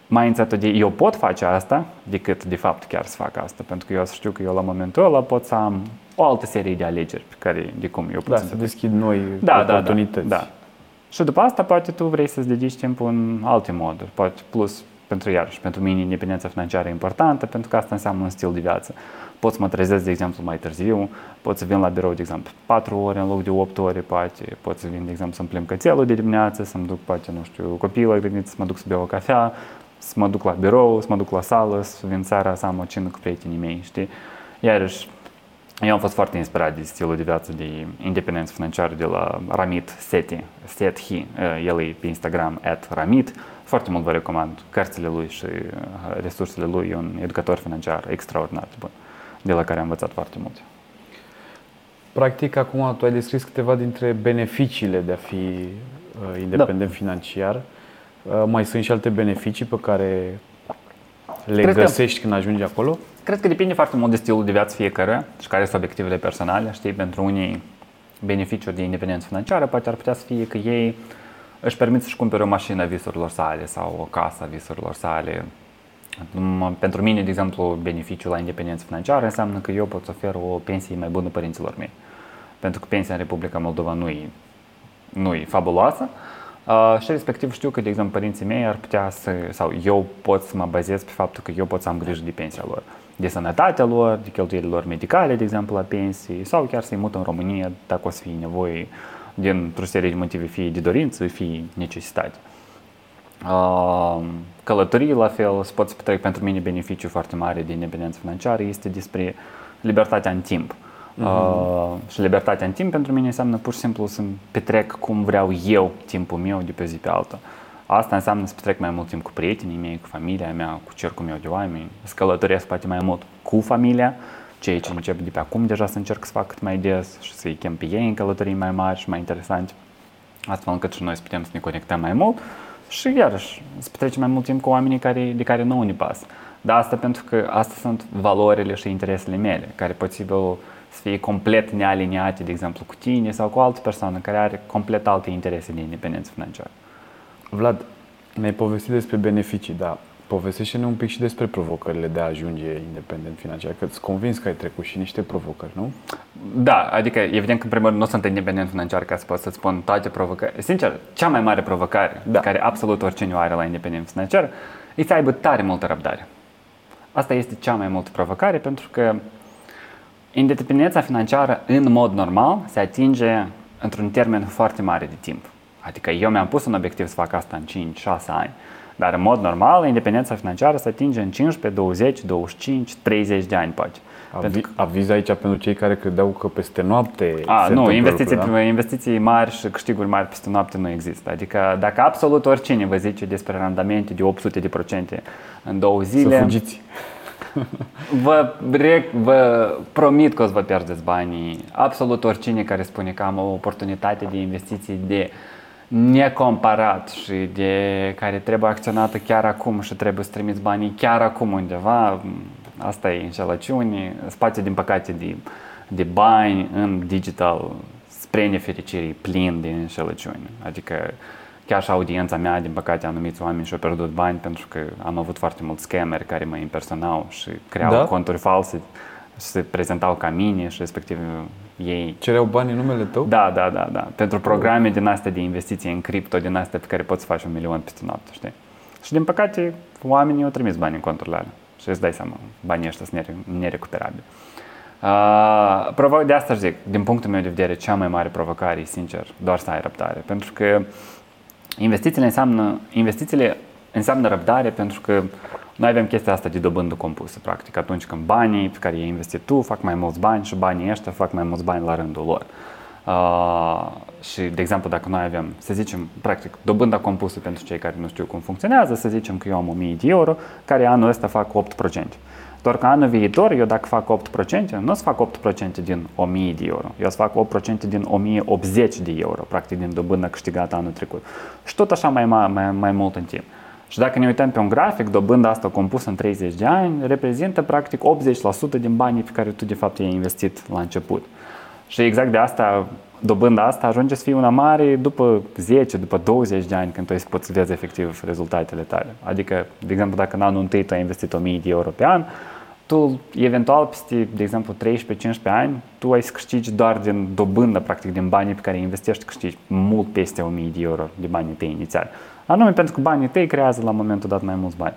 mindset-ul de eu pot face asta decât de fapt chiar să fac asta, pentru că eu știu că eu la momentul ăla pot să am o altă serie de alegeri pe care, de cum eu pot să deschid noi oportunități. Da. Și după asta poate tu vrei să-ți dedici timpul în alte moduri, poate plus pentru iarăși, pentru mine independența financiară e importantă, pentru că asta înseamnă un stil de viață. Pot să mă trezesc, de exemplu, mai târziu, pot să vin la birou, de exemplu, 4 ore în loc de 8 ore, poate, pot să vin, de exemplu, să-mi plimb cățelul de dimineață, să-mi duc, poate, nu știu, copiii la grădiniță, să mă duc să beau o cafea, să mă duc la birou, să mă duc la sală, să vin seara, să am o cină cu prietenii mei, știi? Iarăși, eu am fost foarte inspirat de stilul de viață de independență financiară de la Ramit Sethi. Sethi, el e pe Instagram @ramit. Foarte mult vă recomand cărțile lui și resursele lui. E un educator financiar extraordinar de bun, de la care am învățat foarte mult. Practic, acum tu ai descris câteva dintre beneficiile de a fi independent financiar. Mai sunt și alte beneficii pe care le găsești când ajungi acolo? Cred că depinde foarte mult de stilul de viață fiecare și care sunt obiectivele personale. Știi, pentru unii beneficiul de independență financiară poate ar putea să fie că ei își permit să-și cumpere o mașină a visurilor sale sau o casă a visurilor sale. Pentru mine, de exemplu, beneficiul la independență financiară înseamnă că eu pot să ofer o pensie mai bună părinților mei. Pentru că pensia în Republica Moldova nu e fabuloasă. Și respectiv știu că, de exemplu, părinții mei ar putea sau eu pot să mă bazez pe faptul că eu pot să am grijă de pensia lor, de sănătatea lor, de cheltuielile lor medicale, de exemplu, la pensii, sau chiar să-i mut în România dacă o să fie nevoie dintr-o serie de motive, fie de dorință, fie necesitate. Călătorii, la fel, pot să petrec. Pentru mine beneficiu foarte mare de independență financiară este despre libertatea în timp. Și libertatea în timp pentru mine înseamnă pur și simplu să-mi petrec cum vreau eu timpul meu de pe zi pe alta. Asta înseamnă să petrec mai mult timp cu prietenii mei, cu familia mea, cu cercul meu de oameni. Să călătoresc poate mai mult cu familia, ceea ce încep de pe acum deja să încerc să fac cât mai des și să-i chem pe ei în călătorii mai mari și mai interesante, astfel încât și noi să putem să ne conectăm mai mult și iarăși să petrecem mai mult timp cu oamenii de care nouă ne pasă. Dar asta pentru că astea sunt valorile și interesele mele, care posibil să fie complet nealiniate, de exemplu, cu tine sau cu o altă persoană care are complet alte interese de independență financiară. Vlad, ne-ai povestit despre beneficii, dar povestește-ne un pic și despre provocările de a ajunge independent financiar, că îți convins că ai trecut și niște provocări, nu? Da, adică evident că în primul rând nu sunt independent financiar ca să pot să-ți spun toate provocările. Sincer, cea mai mare provocare care absolut oricine o are la independent financiar e să aibă tare multă răbdare. Asta este cea mai multă provocare, pentru că independența financiară, în mod normal, se atinge într-un termen foarte mare de timp. Adică eu mi-am pus un obiectiv să fac asta în 5-6 ani, dar în mod normal, independența financiară se atinge în 15, 20, 25, 30 de ani, poate. Aviz aici pentru cei care credeau că peste noapte... Nu, investiții mari și câștiguri mari peste noapte nu există. Adică dacă absolut oricine vă zice despre randamente de 800% în 2 zile... Să fugiți! Vă promit că o să vă pierdeți banii. Absolut oricine care spune că am o oportunitate de investiții de necomparat și de care trebuie acționată chiar acum și trebuie să trimiți banii chiar acum undeva, asta e înșelăciune. Spațiul, din păcate, de bani în digital, spre nefericire, e plin de înșelăciune. Adică chiar și audiența mea, din păcate, anumiți oameni și-au pierdut bani pentru că am avut foarte mulți scammeri care mă impersonau și creau conturi false și se prezentau ca mine și respectiv ei... Cereau bani în numele tău? Da. Pentru programe din astea de investiții în cripto, din astea pe care poți să faci 1 milion peste noapte, știi? Și din păcate, oamenii au trimis bani în conturile alea și îți dai seama, banii ăștia sunt nerecuperabili. De asta zic, din punctul meu de vedere, cea mai mare provocare e, sincer, doar să ai răbdare, pentru că Investițiile înseamnă răbdare, pentru că noi avem chestia asta de dobândă compusă, practic. Atunci când banii pe care i-ai investit tu fac mai mulți bani și banii ăștia fac mai mulți bani la rândul lor. Și, de exemplu, dacă noi avem, să zicem, practic, dobânda compusă pentru cei care nu știu cum funcționează, să zicem că eu am 1000 de euro, care anul ăsta fac 8%. Doar că anul viitor, eu dacă fac 8%, nu o să fac 8% din 1000 de euro. Eu o să fac 8% din 1080 de euro, practic din dobândă câștigată anul trecut. Și tot așa mai mult în timp. Și dacă ne uităm pe un grafic, dobânda asta compusă în 30 de ani reprezintă practic 80% din banii pe care tu de fapt i-ai investit la început. Și exact de asta, dobânda asta ajunge să fie una mare după 10, după 20 de ani, când tu poți vezi efectiv rezultatele tale. Adică, de exemplu, dacă în anul întâi tu ai investit 1000 de euro pe an, tu eventual peste, de exemplu, 13-15 ani, tu ai să câștigi doar din dobândă, practic, din banii pe care îi investești, câștigi mult peste 1000 de euro de banii tăi inițiali. Anume pentru că banii tăi creează la momentul dat mai mulți bani.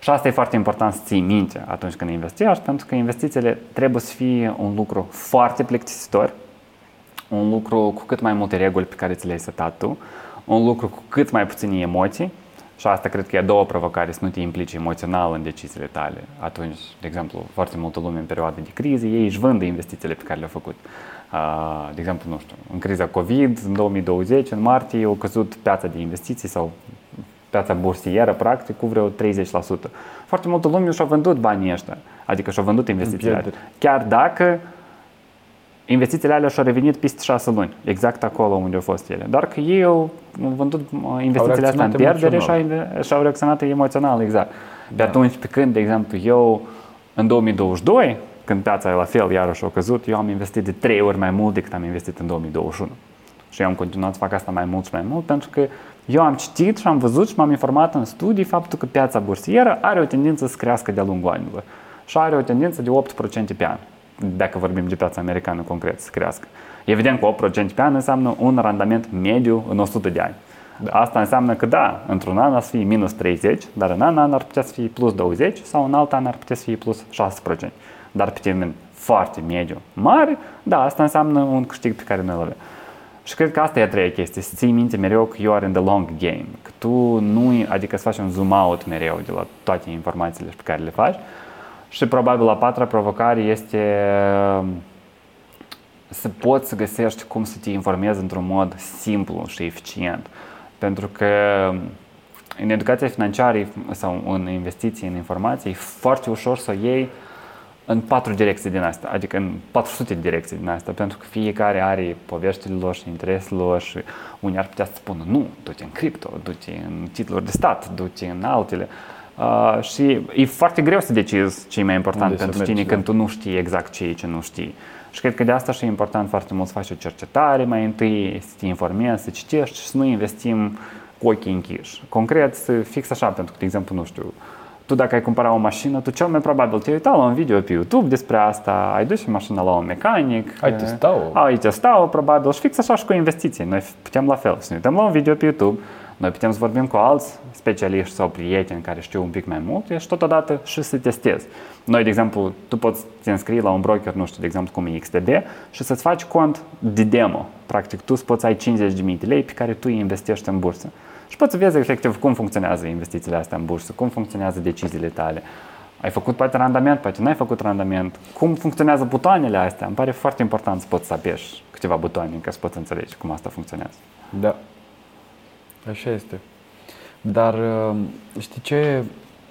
Și asta e foarte important să ții minte atunci când investești, pentru că investițiile trebuie să fie un lucru foarte plictisitor, un lucru cu cât mai multe reguli pe care ți le-ai setat tu, un lucru cu cât mai puține emoții. Și asta cred că e a doua provocare, să nu te implici emoțional în deciziile tale. Atunci, de exemplu, foarte multă lume în perioada de criză, ei își vând investițiile pe care le-au făcut. De exemplu, nu știu, în criza COVID, în 2020, în martie, au căzut piața de investiții sau piața bursieră, practic, cu vreo 30%. Foarte multă lume și-au vândut banii ăștia, adică și-au vândut investițiile alea. Chiar dacă investițiile alea și-au revenit peste 6 luni, exact acolo unde au fost ele. Doar că ei au vândut investițiile astea în pierdere și au reacționat emoțional, exact. De atunci, pe când, de exemplu, eu în 2022, când piața la fel iarăși a căzut, eu am investit de 3 ori mai mult decât am investit în 2021. Și eu am continuat să fac asta mai mult și mai mult, pentru că eu am citit și am văzut și m-am informat în studii faptul că piața bursieră are o tendință să crească de-a lungul anilor și are o tendință de 8% pe an, dacă vorbim de piața americană concret, să crească. Evident că 8% pe an înseamnă un randament mediu în 100 de ani. Asta înseamnă că da, într-un an ar fi minus 30, dar în an ar putea să fie plus 20 sau în alt an ar putea să fie plus 6%. Dar pe termen foarte mediu mare, da, asta înseamnă un câștig pe care noi îl avem. Și cred că asta e a treia chestie, să ții minte mereu că you are in the long game, că tu nu, adică să faci un zoom out mereu de la toate informațiile pe care le faci. Și probabil a patra provocare este să poți să găsești cum să te informezi într-un mod simplu și eficient. Pentru că în educația financiară sau în investiții, în informații, e foarte ușor să o iei în 4 direcții din asta, adică în 400 de direcții din asta, pentru că fiecare are poveștile lor și interesele lor și unii ar putea să spună nu, du-te în cripto, du-te în titluri de stat, du-te în altele. Și e foarte greu să decizi ce e mai important pentru tine când tu nu știi exact ce e, ce nu știi. Și cred că de asta și e important foarte mult să faci o cercetare mai întâi, să te informezi, să citești și să nu investim cu ochii închiși. Concret, fix așa, pentru că, de exemplu, nu știu, tu dacă ai cumpărat o mașină, tu cel mai probabil te-ai uitat la un video pe YouTube despre asta, ai dus mașina la un mecanic, ai testat-o probabil, și fix așa și cu investiții. Noi putem la fel, să ne uităm la un video pe YouTube, noi putem să vorbim cu alți specialiști sau prieteni care știu un pic mai mult și totodată și să testezi. Noi, de exemplu, tu poți să te înscrii la un broker, nu știu, de exemplu, cum e XTB și să-ți faci cont de demo. Practic, tu poți să ai 50.000 de lei pe care tu îi investești în bursă. Și poți să vezi efectiv cum funcționează investițiile astea în bursă, cum funcționează deciziile tale. Ai făcut poate randament, poate n-ai făcut randament. Cum funcționează butoanele astea? Îmi pare foarte important să poți să apeși câteva butoane ca să poți să înțelegi cum asta funcționează. Da. Așa este. Dar știi ce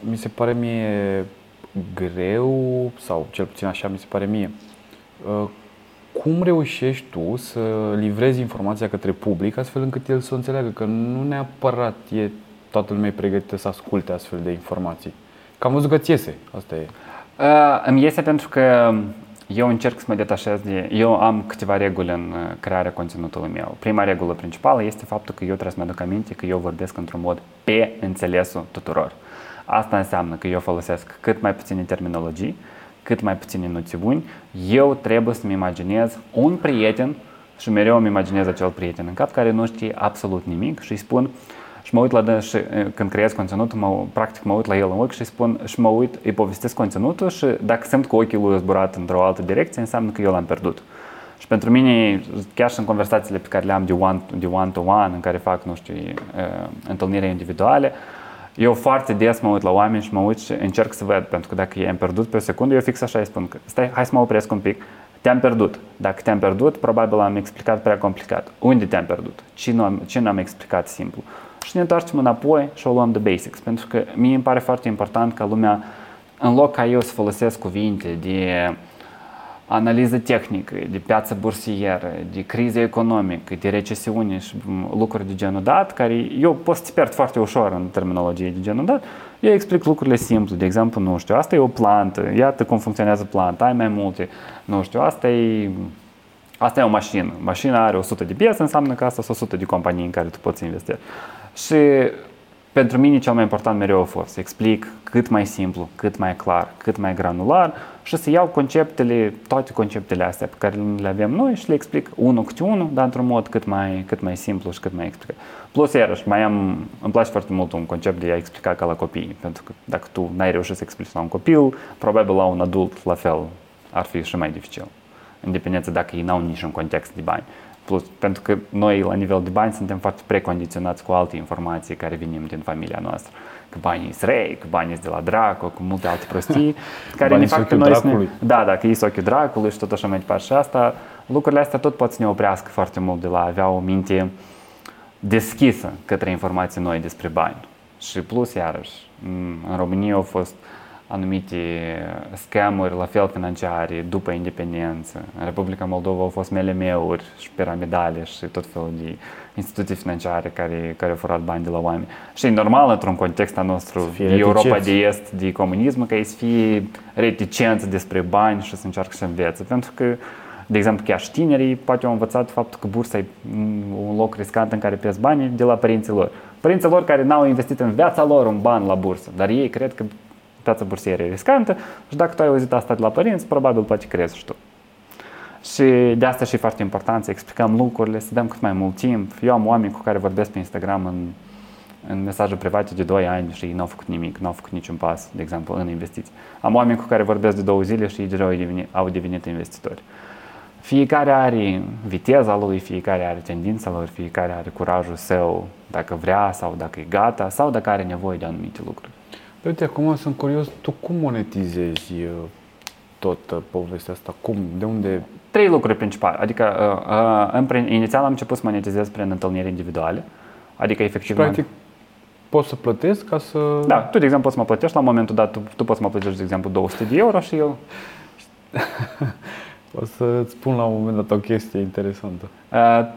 mi se pare mie greu, sau cel puțin așa mi se pare mie? Cum reușești tu să livrezi informația către public astfel încât el să o înțeleagă? Că nu neapărat e toată lumea pregătită să asculte astfel de informații. Că am văzut că ți iese. Asta e. Îmi iese pentru că eu încerc să mă detașez de... Eu am câteva reguli în crearea conținutului meu. Prima regulă principală este faptul că eu trebuie să mă aduc aminte că eu vorbesc într-un mod pe înțelesul tuturor. Asta înseamnă că eu folosesc cât mai puține terminologii, cât mai puține noțiuni. Eu trebuie să-mi imaginez un prieten și mereu îmi imaginez acel prieten în cap care nu știe absolut nimic și îi spun... Și mă uit la dâns și când creez conținutul, practic mă uit la el în ochi și îi povestesc conținutul și dacă simt că ochii lui e zburat într-o altă direcție, înseamnă că eu l-am pierdut. Și pentru mine, chiar și în conversațiile pe care le am de one-to-one, în care fac, nu știu, întâlniri individuale, eu foarte des mă uit la oameni și mă uit și încerc să văd, pentru că dacă i-am pierdut pe o secundă, eu fix așa îi spun că stai, hai să mă opresc un pic. Te-am pierdut. Dacă te-am pierdut, probabil am explicat prea complicat. Unde te-am pierdut? Ce nu am explicat simplu? Și ne întoarcem înapoi și o luăm de basics, pentru că mie îmi pare foarte important ca lumea, în loc ca eu să folosesc cuvinte de analiză tehnică, de piață bursieră, de criză economică, de recesiune și lucruri de genul dat, care eu pot să te pierd foarte ușor în terminologie de genul dat, eu explic lucrurile simple, de exemplu, nu știu, asta e o plantă, iată cum funcționează planta, ai mai multe, nu știu, asta e o mașină, mașina are 100 de piese, înseamnă că asta sunt 100 de companii în care tu poți investi. Și Pentru mine cel mai important mereu a fost să explic cât mai simplu, cât mai clar, cât mai granular și să iau conceptele, toate conceptele astea pe care le avem noi și le explic unul câte unul, dar într-un mod cât mai simplu și cât mai explicat. Plus, iarăși, îmi place foarte mult un concept de a explica ca la copii, pentru că dacă tu n-ai reușit să explici la un copil, probabil la un adult la fel ar fi și mai dificil, în dependență dacă ei n-au niciun context de bani. Plus, pentru că noi, la nivel de bani, suntem foarte precondiționați cu alte informații care venim din familia noastră. Că banii sunt răi, că banii sunt de la dracu, cu multe alte prostii. Care ne fac pe noi să ne... Da, că ei sunt ochiul dracului și tot așa mai departe. Și asta, lucrurile astea tot pot să ne oprească foarte mult de la avea o minte deschisă către informații noi despre bani. Și plus, iarăși, în România au fost anumite scamuri, la fel financiare, după independență. În Republica Moldova au fost MLM-uri și piramidale și tot felul de instituții financiare care au furat bani de la oameni. Și e normal într-un context al nostru, Europa de Est, de comunism, că ei să fie reticenți despre bani și să încearcă să învețe. Pentru că, de exemplu, chiar și tinerii poate au învățat faptul că bursa e un loc riscant în care pierzi banii de la părinții lor. Părinții lor care n-au investit în viața lor un ban la bursă, dar ei cred că piața bursieră e riscantă și dacă tu ai auzit asta de la părinți, probabil poate crezi și tu. Și de asta și e foarte important să explicăm lucrurile, să dăm cât mai mult timp. Eu am oameni cu care vorbesc pe Instagram în mesaje private de 2 ani și ei n-au făcut nimic, n-au făcut niciun pas, de exemplu, în investiții. Am oameni cu care vorbesc de 2 zile și ei deja au devenit investitori. Fiecare are viteza lui, fiecare are tendința lor, fiecare are curajul său, dacă vrea sau dacă e gata sau dacă are nevoie de anumite lucruri. Uite, acum sunt curios, tu cum monetizezi toată povestea asta? Cum? De unde? 3 lucruri principale. Adică, inițial am început să monetizez prin întâlniri individuale. Adică, efectiv, practic, poți să plătesc ca să... Da, tu, de exemplu, poți să mă plătești la momentul dat, tu poți să mă plătești, de exemplu, 200 de euro și eu... O să-ți spun la un moment dat o chestie interesantă.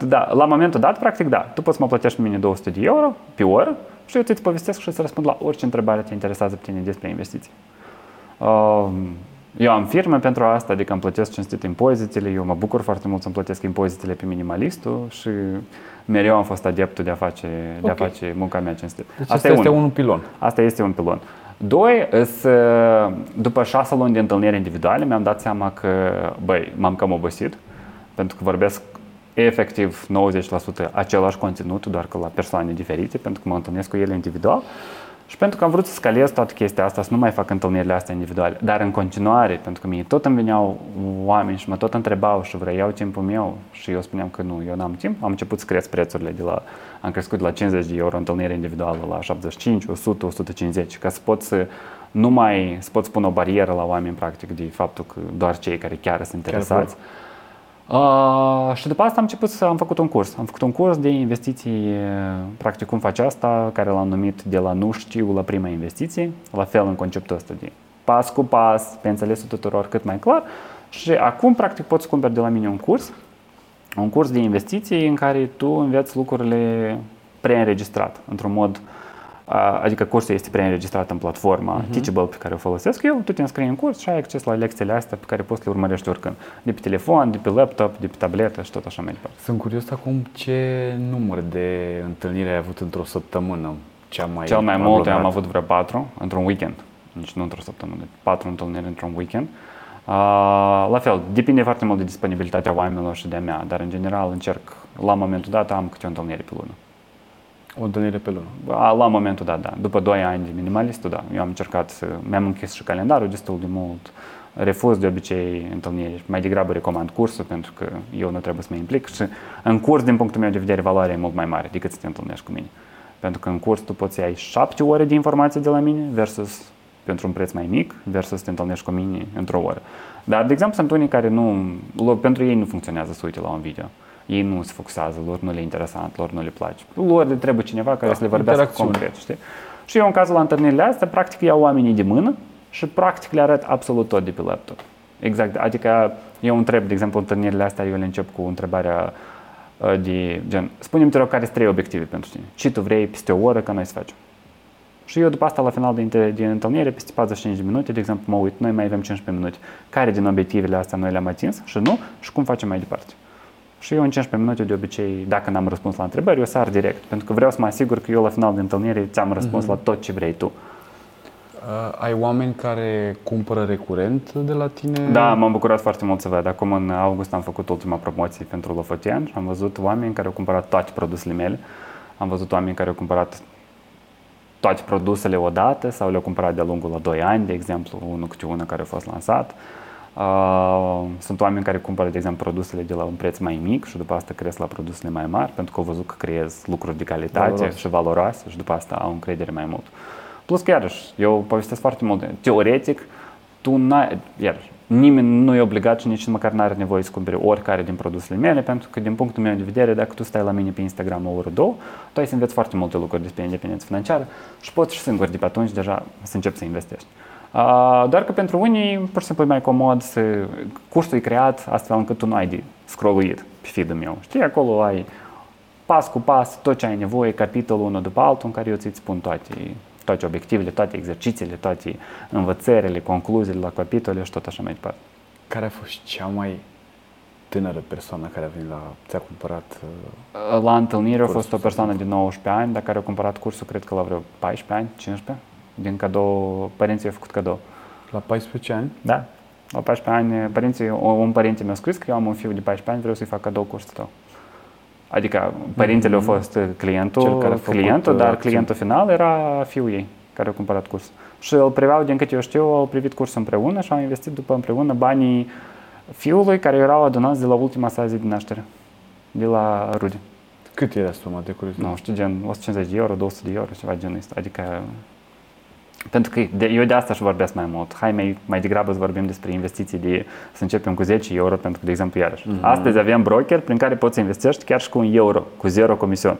Da, la momentul dat, practic, da. Tu poți să mă plătești pe mine 200 de euro pe oră și eu ți-ți povestesc și să răspund la orice întrebare te interesează pe tine despre investiții. Eu am firme pentru asta, adică îmi plătesc cinstit impozitele, eu mă bucur foarte mult să-mi plătesc impozitele pe Minimalistu și mereu am fost adeptul de a face munca mea cinstit. Deci asta este un pilon. Asta este un pilon. 2. După 6 luni de întâlniri individuale mi-am dat seama că m-am cam obosit, pentru că vorbesc efectiv 90% același conținut, doar că la persoane diferite, pentru că mă întâlnesc cu ele individual și pentru că am vrut să scalez toată chestia asta, să nu mai fac întâlnirile astea individuale. Dar în continuare, pentru că mie tot îmi veneau oameni și mă tot întrebau și vreau timpul meu și eu spuneam că nu, eu n-am timp, am început să cresc prețurile, am crescut de la 50 de euro întâlnire individuală la 75, 100, 150, ca să pot să nu mai pun o barieră la oameni, practic, de faptul că doar cei care chiar sunt interesați. Și după asta am făcut un curs de investiții, practic cum faci asta, care l-am numit de la nu știu la prima investiție, la fel în conceptul ăsta de pas cu pas, pe înțelesul tuturor cât mai clar. Și acum practic poți cumperi de la mine un curs de investiții în care tu înveți lucrurile preînregistrat, într-un mod, adică cursul este preînregistrat în platforma Teachable pe care o folosesc eu, tu te înscrii în curs și ai acces la lecțiile astea pe care poți să le urmărești oricând, de pe telefon, de pe laptop, de pe tabletă și tot așa mai departe. Sunt curios acum ce număr de întâlniri ai avut într-o săptămână? Cel mai mult am avut vreo 4 într-un weekend, nici nu într-o săptămână, 4 întâlniri într-un weekend. La fel, depinde foarte mult de disponibilitatea oamenilor și de a mea, dar în general încerc, la momentul dat am câte o întâlnire pe lună. O întâlnire pe lună? La momentul dat, da. După 2 ani de Minimalistu, da. Eu am încercat mi-am închis și calendarul destul de mult. Refuz de obicei întâlniri. Mai degrabă recomand cursul, pentru că eu nu trebuie să mă implic. Și în curs, din punctul meu de vedere, valoarea e mult mai mare decât să te întâlnești cu mine. Pentru că în curs tu poți să ai 7 ore de informații de la mine versus pentru un preț mai mic versus să te întâlnești cu mine într-o oră. Dar, de exemplu, sunt unii care pentru ei nu funcționează să uite la un video. Ei nu se focusează, lor nu le e interesant, lor nu le place. Lor le trebuie cineva care să le vorbească concret, știi? Și eu, în cazul la întâlnirile astea, practic iau oamenii de mână și practic le arăt absolut tot de pe laptop. Exact, adică eu întreb, de exemplu, întâlnirile astea, eu le încep cu întrebarea de gen, spune-mi, te rog, care sunt 3 obiective pentru tine? Ce tu vrei peste o oră ca noi să facem? Și eu după asta, la final de întâlnire, peste 45 de minute, de exemplu, mă uit, noi mai avem 15 minute. Care din obiectivele astea noi le-am atins și nu? Și cum facem mai departe? Și eu în 15 minute de obicei, dacă n-am răspuns la întrebări, o sar direct, pentru că vreau să mă asigur că eu la final de întâlnire ți-am răspuns la tot ce vrei tu. Ai oameni care cumpără recurent de la tine? Da, m-am bucurat foarte mult să văd. Acum în august am făcut ultima promoție pentru Lofotian și am văzut oameni care au cumpărat toate produsele mele. Am văzut oameni care au cumpărat toate produsele odată sau le-au cumpărat de-a lungul la 2 ani, de exemplu, unul câte unul care a fost lansat. Sunt oameni care cumpără, de exemplu, produsele de la un preț mai mic și după asta cresc la produsele mai mari, pentru că au văzut că creez lucruri de calitate și valoroase și după asta au încredere mai mult. Plus că, iarăși, eu povestesc foarte mult, teoretic, tu n-ai, iarăși, nimeni nu e obligat și nici măcar n-are nevoie să cumpere oricare din produsele mele, pentru că, din punctul meu de vedere, dacă tu stai la mine pe Instagram o oră, două, tu ai să înveți foarte multe lucruri despre independență financiară și poți și singur de pe atunci deja să începi să investești. Doar că pentru unii, pur și simplu, e mai comod să... Cursul e creat astfel încât tu nu ai de scrolluit pe feed-ul meu. Știi, acolo ai pas cu pas tot ce ai nevoie, capitolul unul după altul, în care eu ți-ți spun toate obiectivele, toate exercițiile, toate învățările, concluziile la capitole și tot așa mai departe. Care a fost cea mai tânără persoană care a venit la... ți-a cumpărat la întâlnire? A fost o persoană de 19 ani, dar care a cumpărat cursul, cred că la vreo 14 ani, 15, din cadou, părinții i-au făcut cadou. La 14 ani? Da. La 14 ani, un părinte mi-a scris că eu am un fiu de 14 ani, vreau să-i fac cadou cursul tău. Adică părintele a fost clientul, dar clientul final era fiul ei care a cumpărat cursul. Și îl priveau, din câte eu știu, au privit cursul împreună și au investit după împreună banii fiului care erau adunați de la ultima sa zi de naștere, de la rude. Cât era suma de curiozitate? Nu știu, gen 150 de euro, 200 de euro, ceva genul ăsta. Adică, pentru că eu de asta și vorbesc mai mult. Hai mai degrabă să vorbim despre investiții să începem cu 10 euro, pentru că, de exemplu, iarăși, astăzi avem broker prin care poți să investești chiar și cu 1 euro, cu zero comision,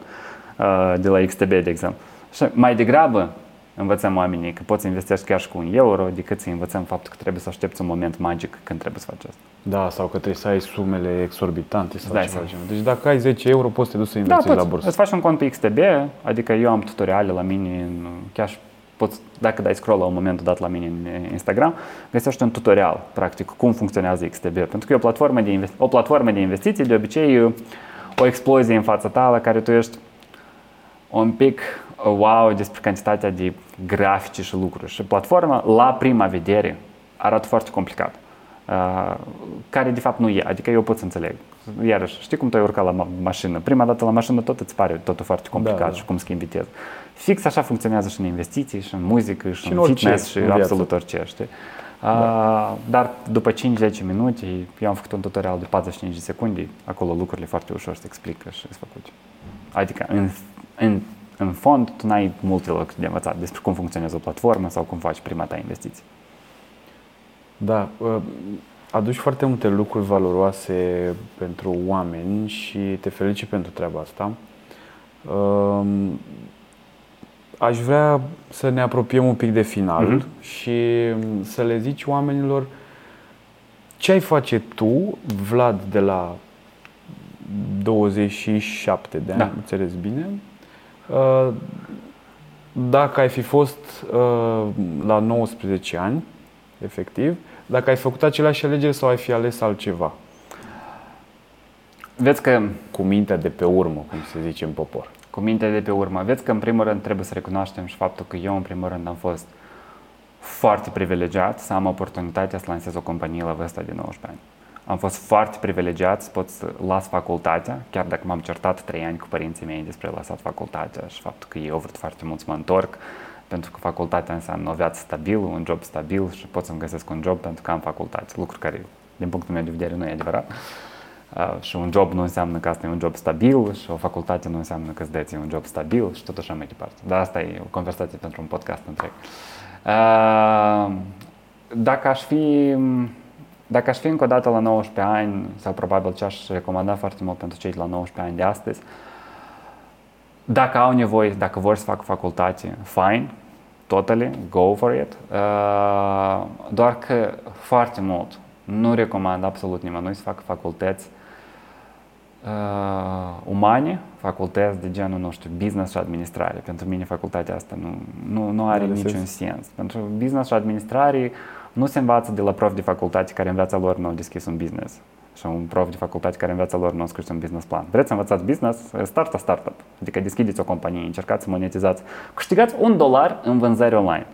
de la XTB, de exemplu. Și mai degrabă învățăm oamenii că poți să investești chiar și cu 1 euro decât să învățăm faptul că trebuie să aștepți un moment magic când trebuie să faci asta. Da, sau că trebuie să ai sumele exorbitante sau ceva genul. Deci dacă ai 10 euro poți să te duci să investești la bursă. Îți faci un cont pe XTB, adică eu am tutoriale la mine chiar dacă dai scroll la un moment dat la mine în Instagram, găsești un tutorial, practic, cum funcționează XTB. Pentru că e o platformă de investiții, de obicei, o explozie în fața ta la care tu ești un pic wow despre cantitatea de grafice și lucruri. Și platforma, la prima vedere, arată foarte complicat. Care de fapt nu e, adică eu pot să înțeleg. Iarăși, știi cum te-ai urcat la mașină? Prima dată la mașină tot îți pare totul foarte complicat și cum schimbi viteză. Fix așa funcționează și în investiții, și în muzică, și în fitness, și în absolut orice, știi? Dar după 5-10 minute, eu am făcut un tutorial de 45 de secunde, acolo lucrurile foarte ușor se explică și se făcut. Adică, în fond, tu n-ai multe lucruri de învățat despre cum funcționează o platformă sau cum faci prima ta investiție. Da, aduci foarte multe lucruri valoroase pentru oameni și te felicit pentru treaba asta. Aș vrea să ne apropiem un pic de final și să le zici oamenilor ce ai face tu, Vlad, de la 27 de ani, înțeles bine, dacă ai fi fost la 19 ani, efectiv, dacă ai făcut aceleași alegeri sau ai fi ales altceva. Vezi că... Cu mintea de pe urmă, cum se zice în popor. Cu mintea de pe urmă. Vezi că, în primul rând, trebuie să recunoaștem și faptul că eu, în primul rând, am fost foarte privilegiat să am oportunitatea să lansez o companie la vârsta de 19 ani. Am fost foarte privilegiat să pot să las facultatea, chiar dacă m-am certat 3 ani cu părinții mei despre lăsat facultatea și faptul că ei au vrut foarte mult să mă întorc, pentru că facultatea înseamnă o viață stabilă, un job stabil și pot să-mi găsesc un job pentru că am facultate, lucru care, din punctul meu de vedere, nu e adevărat. Și un job nu înseamnă că asta e un job stabil și o facultate nu înseamnă că îți dă-ți un job stabil și tot așa mai departe. Dar asta e o conversație pentru un podcast întreg. Dacă aș fi încă o dată la 19 ani, sau probabil ce aș recomanda foarte mult pentru cei de la 19 ani de astăzi, dacă au nevoie, dacă vor să facă facultate, fine, totally, go for it, doar că foarte mult nu recomand absolut nimănui să facă facultăți umane, facultăți de genul, nu știu, business și administrare. Pentru mine facultatea asta nu are niciun sens. Pentru business și administrare nu se învață de la profi de facultate care în viața lor nu au deschis un business. sau un prof de facultate care în viața lor nu a scris un business plan. Vreți să învățați business? Startup. Adică deschideți o companie, încercați să monetizați. Câștigați $1 în vânzări online,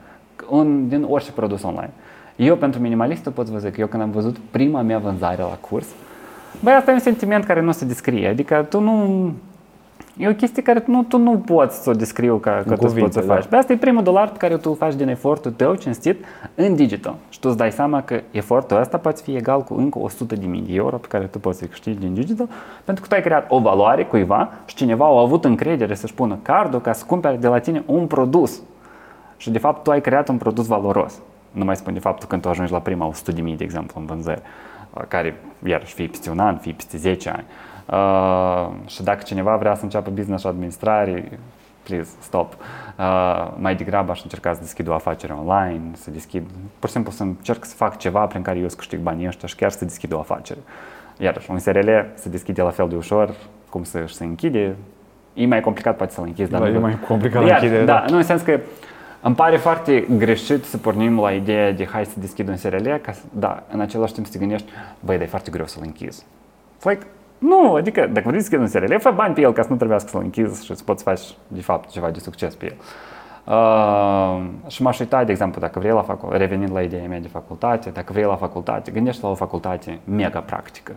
din orice produs online. Eu pentru Minimalistul pot vă zic că eu când am văzut prima mea vânzare la curs, băi, asta e un sentiment care nu se descrie. Adică e o chestie care tu nu poți să o descriu ca tu poți să faci. Asta e primul $1 pe care tu îl faci din efortul tău cinstit în digital. Și tu îți dai seama că efortul ăsta poate fi egal cu încă 100.000 de euro pe care tu poți să-i câștigi din digital, pentru că tu ai creat o valoare cuiva și cineva a avut încredere să-și pună cardul ca să cumpere de la tine un produs. Și de fapt tu ai creat un produs valoros. Nu mai spun de faptul când tu ajungi la prima 100.000 de exemplu în vânzări, care iarăși fie peste un an, fie peste 10 ani. Și dacă cineva vrea să înceapă business și administrare, please, stop. Mai degrabă aș încerca să deschid o afacere online, pur și simplu să încerc să fac ceva prin care eu să câștig banii ăștia și chiar să deschid o afacere. Iarăși, un SRL se deschide la fel de ușor cum să închide. E mai complicat poate să-l închizi, dar e mai complicat la închidere. Da, nu, în sens că îmi pare foarte greșit să pornim la ideea de hai să deschid un SRL, da, în același timp să te gândești, băi, dar e foarte greu să-l închizi. Like, nu, adică dacă vrei să deschid un SRL, fă bani pe el ca să nu trebuiască să-l închizi și să poți face de fapt ceva de succes pe el. Și m-aș uita, de exemplu, dacă vrei revenind la ideea mea de facultate, dacă vrei la facultate, gândește la o facultate mega practică.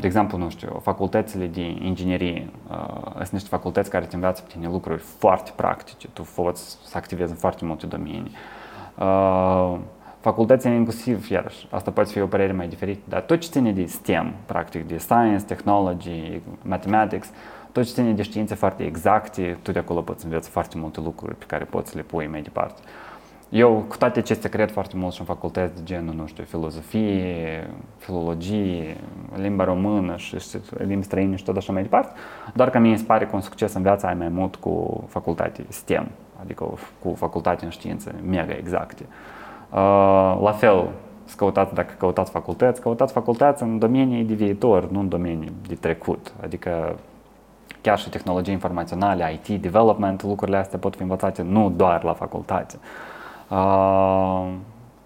De exemplu, nu știu, facultățile de inginerie sunt niște facultăți care te învață pe tine lucruri foarte practice. Tu poți să activezi în foarte multe domenii. Facultățile inclusiv, iarăși, asta poate fi o părere mai diferită, dar tot ce ține de STEM, practic, de science, technology, mathematics, tot ce ține de științe foarte exacte, tu de acolo poți înveți foarte multe lucruri pe care poți să le pui mai departe. Eu cu toate acestea cred foarte mult și în facultăți de genul, nu știu, filozofie, filologie, limba română și limbi străine și tot așa mai departe, doar că mie îmi pare că un succes în viața ai mai mult cu facultate STEM, adică cu facultate în științe mega exacte. La fel, dacă căutați facultăți în domenii de viitor, nu în domenii de trecut, adică chiar și tehnologii informaționale, IT, development, lucrurile astea pot fi învățate nu doar la facultate.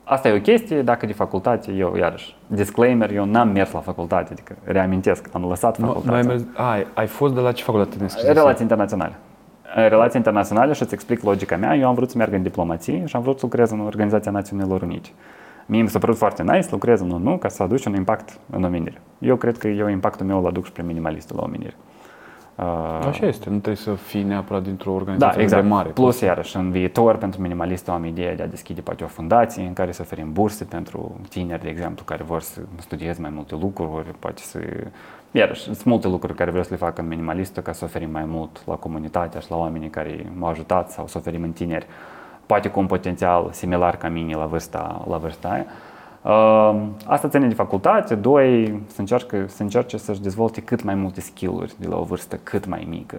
Asta e o chestie, dacă de facultate, eu iarăși, disclaimer, eu n-am mers la facultate, adică reamintesc, am lăsat facultatea. Ai fost de la ce facultate? Relații internaționale. Relații internaționale și îți explic logica mea, eu am vrut să merg în diplomație și am vrut să lucrez în Organizația Națiunilor Unite. Mie mi s-a părut foarte nice, lucrez în ONU ca să aduci un impact în omenire. Eu cred că impactul meu îl aduc și prin Minimalistul la omenire. Așa este, nu trebuie să fii neapărat dintr-o organizație exact. Mare. Plus, iarăși, în viitor, pentru Minimalist am ideea de a deschide poate o fundație în care să oferim burse pentru tineri, de exemplu, care vor să studieze mai multe lucruri, poate să... Iarăși, sunt multe lucruri care vreau să le fac în Minimalistă ca să oferim mai mult la comunitatea și la oamenii care m-au ajutat sau să oferim în tineri, poate cu un potențial similar ca mine la vârsta aia. Asta ține de facultate, doi, să încerce să-și dezvolte cât mai multe skill-uri de la o vârstă cât mai mică.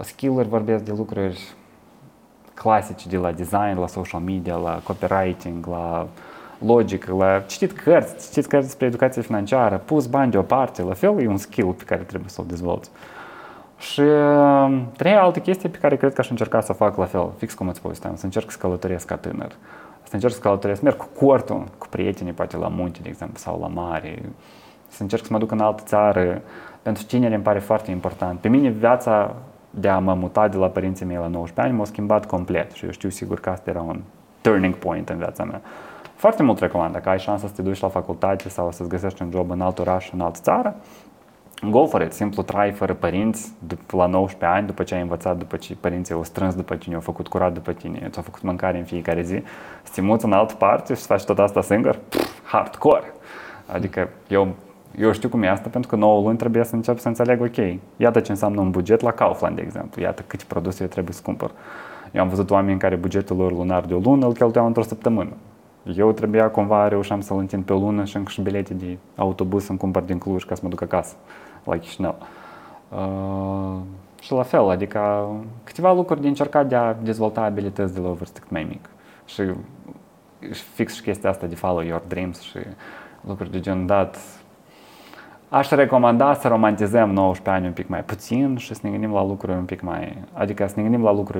Skill-uri vorbesc de lucruri clasice, de la design, la social media, la copywriting, la logică, la citit cărți despre educație financiară, pus bani deoparte, la fel e un skill pe care trebuie să-l dezvolți. Și trei alte chestii pe care cred că aș încerca să fac la fel, fix cum îți povesteam, să încerc să călătoresc ca tânăr. Să încerc să călătoresc, merg cu cortul, cu prietenii, poate la munte, de exemplu, sau la mare. Să încerc să mă duc în altă țară. Pentru tineri îmi pare foarte important. Pe mine viața de a mă muta de la părinții mei la 19 ani m-a schimbat complet și eu știu sigur că asta era un turning point în viața mea. Foarte mult recomand, dacă ai șansa să te duci la facultate sau să-ți găsești un job în alt oraș, în altă țară, go for it, simplu trai fără părinți la 19 ani, după ce ai învățat, după ce părinții au strâns după tine, au făcut curat după tine, ți-au făcut mâncare în fiecare zi, să te muți în altă parte și să faci tot asta singur, hardcore. Adică eu știu cum e asta pentru că 9 luni trebuie să încep să înțeleg, ok, iată ce înseamnă un buget la Kaufland, de exemplu, iată câte produse eu trebuie să cumpăr. Eu am văzut oameni care bugetul lor lunar de o lună îl cheltuiau într-o săptămână. Eu trebuia cumva reușeam să-l întind pe o lună și încă și bilete de autobuz să-mi cumpăr din Cluj ca să mă duc acasă la Chișinău. Și la fel, adică câteva lucruri de încercat de a dezvolta abilități de la o vârstă cât mai mic. Și fix și chestia asta de follow your dreams și lucruri de genul dat. Aș recomanda să romantizăm 19 ani un pic mai puțin și să ne gândim la lucruri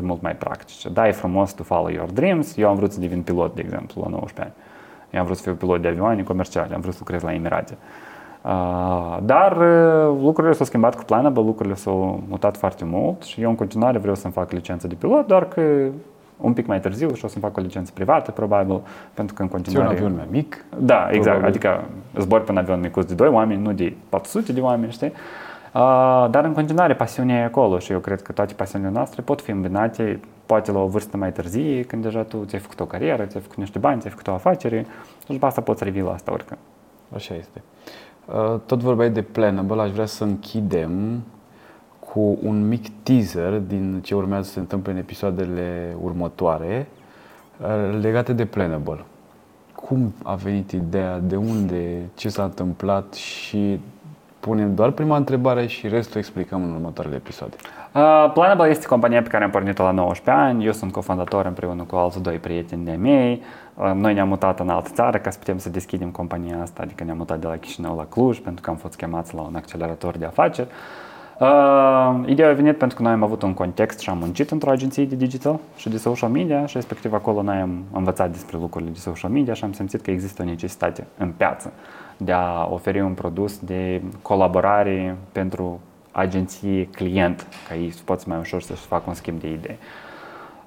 mult mai practice. Da, e frumos to follow your dreams, eu am vrut să devin pilot, de exemplu, la 19 ani. Eu am vrut să fiu pilot de avioane comerciale, am vrut să lucrez la Emirate. Dar lucrurile s-au schimbat cu Planable, lucrurile s-au mutat foarte mult și eu în continuare vreau să-mi fac licență de pilot, doar că un pic mai târziu și o să-mi fac o licență privată, probabil, pentru că în continuare... Ți-e un avion mai mic? Da, exact, probabil. Adică zbor pe un avion micuț de 2 oameni, nu de 400 de oameni, știi? Dar în continuare pasiunea e acolo și eu cred că toate pasiunile noastre pot fi îmbinate, poate la o vârstă mai târzie, când deja tu ți-ai făcut o carieră, ți-ai făcut niște bani, ți-ai făcut o afacere și după asta poți revii la asta oricând. Așa este. Tot vorbeai de Planable, aș vrea să închidem cu un mic teaser din ce urmează să se întâmple în episoadele următoare legate de Planable. Cum a venit ideea, de unde, ce s-a întâmplat și punem doar prima întrebare și restul explicăm în următoarele episoade. Planable este compania pe care am pornit-o la 19 ani. Eu sunt cofondator împreună cu alți doi prieteni de mei. Noi ne-am mutat în altă țară ca să putem să deschidem compania asta, adică ne-am mutat de la Chișinău la Cluj pentru că am fost chemați la un accelerator de afaceri. Ideea a venit pentru că noi am avut un context și am muncit într-o agenție de digital și de social media și respectiv acolo noi am învățat despre lucrurile de social media și am simțit că există o necesitate în piață de a oferi un produs de colaborare pentru agenție-client, ca ei să poată mai ușor să-și facă un schimb de idei.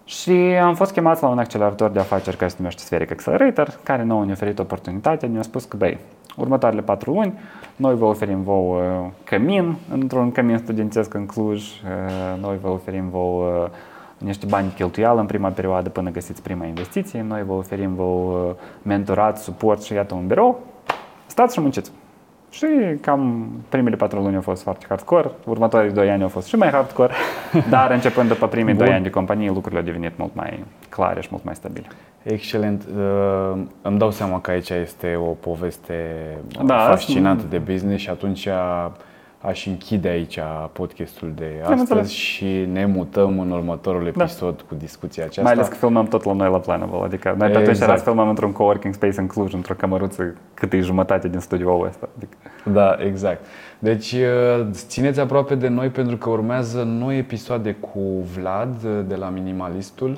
Și am fost chemați la un accelerator de afaceri care se numește Spheric Accelerator, care nouă ne-a oferit oportunitatea, ne-a spus că, băi, următoarele 4 luni, noi vă oferim vouă cămin, într-un cămin studențesc în Cluj, noi vă oferim vouă niște bani cheltuială în prima perioadă până găsiți prima investiție, noi vă oferim vouă mentorat, suport și iată un birou, stați și munciți. Și cam primele 4 luni au fost foarte hardcore, următoarele 2 ani au fost și mai hardcore, dar începând după primii 2 ani de companie, lucrurile au devenit mult mai clare și mult mai stabile. Excelent. Îmi dau seama că aici este o poveste fascinantă de business și atunci aș închide aici podcastul de astăzi și ne mutăm în următorul episod cu discuția aceasta. Mai ales că filmăm tot la noi la Planable, adică noi pe atunci filmăm într-un coworking space în Cluj, într-o cămăruță cât e jumătate din studioul ăsta. Adică. Da, exact. Deci țineți aproape de noi pentru că urmează noi episoade cu Vlad de la Minimalistul,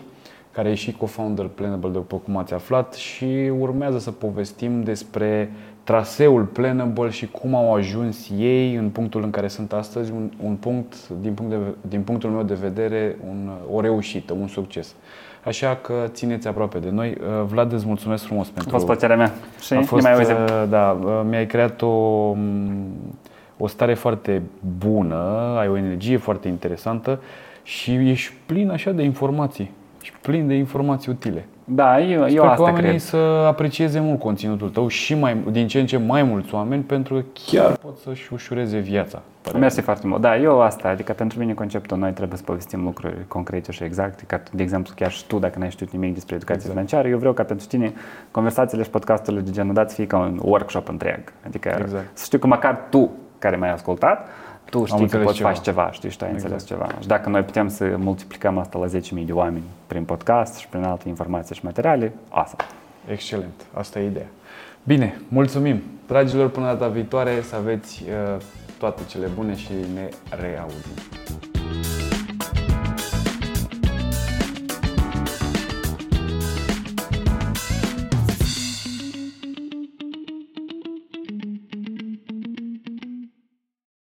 care e și co-founder Planable, după cum ați aflat, și urmează să povestim despre traseul Planable și cum au ajuns ei în punctul în care sunt astăzi, din punctul meu de vedere, o reușită, un succes. Așa că țineți aproape de noi. Vlad, îți mulțumesc frumos pentru... A fost plăcerea mea și ne mai auzim. Da, mi-ai creat o stare foarte bună, ai o energie foarte interesantă și ești plin așa de informații. Și plin de informații utile. Da, eu asta cred. Sper că oamenii să aprecieze mult conținutul tău și din ce în ce mai mulți oameni, pentru că chiar pot să-și ușureze viața. Mersi foarte mult. Da, eu asta, adică pentru mine conceptul, noi trebuie să povestim lucruri concrete și exacte, ca de exemplu chiar și tu, dacă n-ai știut nimic despre educație financiară, eu vreau ca pentru tine conversațiile și podcasturile de genul dat să fie ca un workshop întreg. Adică să știu că măcar tu, care m-ai ascultat, tu știi că poți face ceva, știi și tu ai înțeles ceva. Și dacă noi putem să multiplicăm asta la 10.000 de oameni prin podcast și prin alte informații și materiale, asta. Excelent, asta e ideea. Bine, mulțumim! Dragilor, până data viitoare, să aveți toate cele bune și ne reauzim!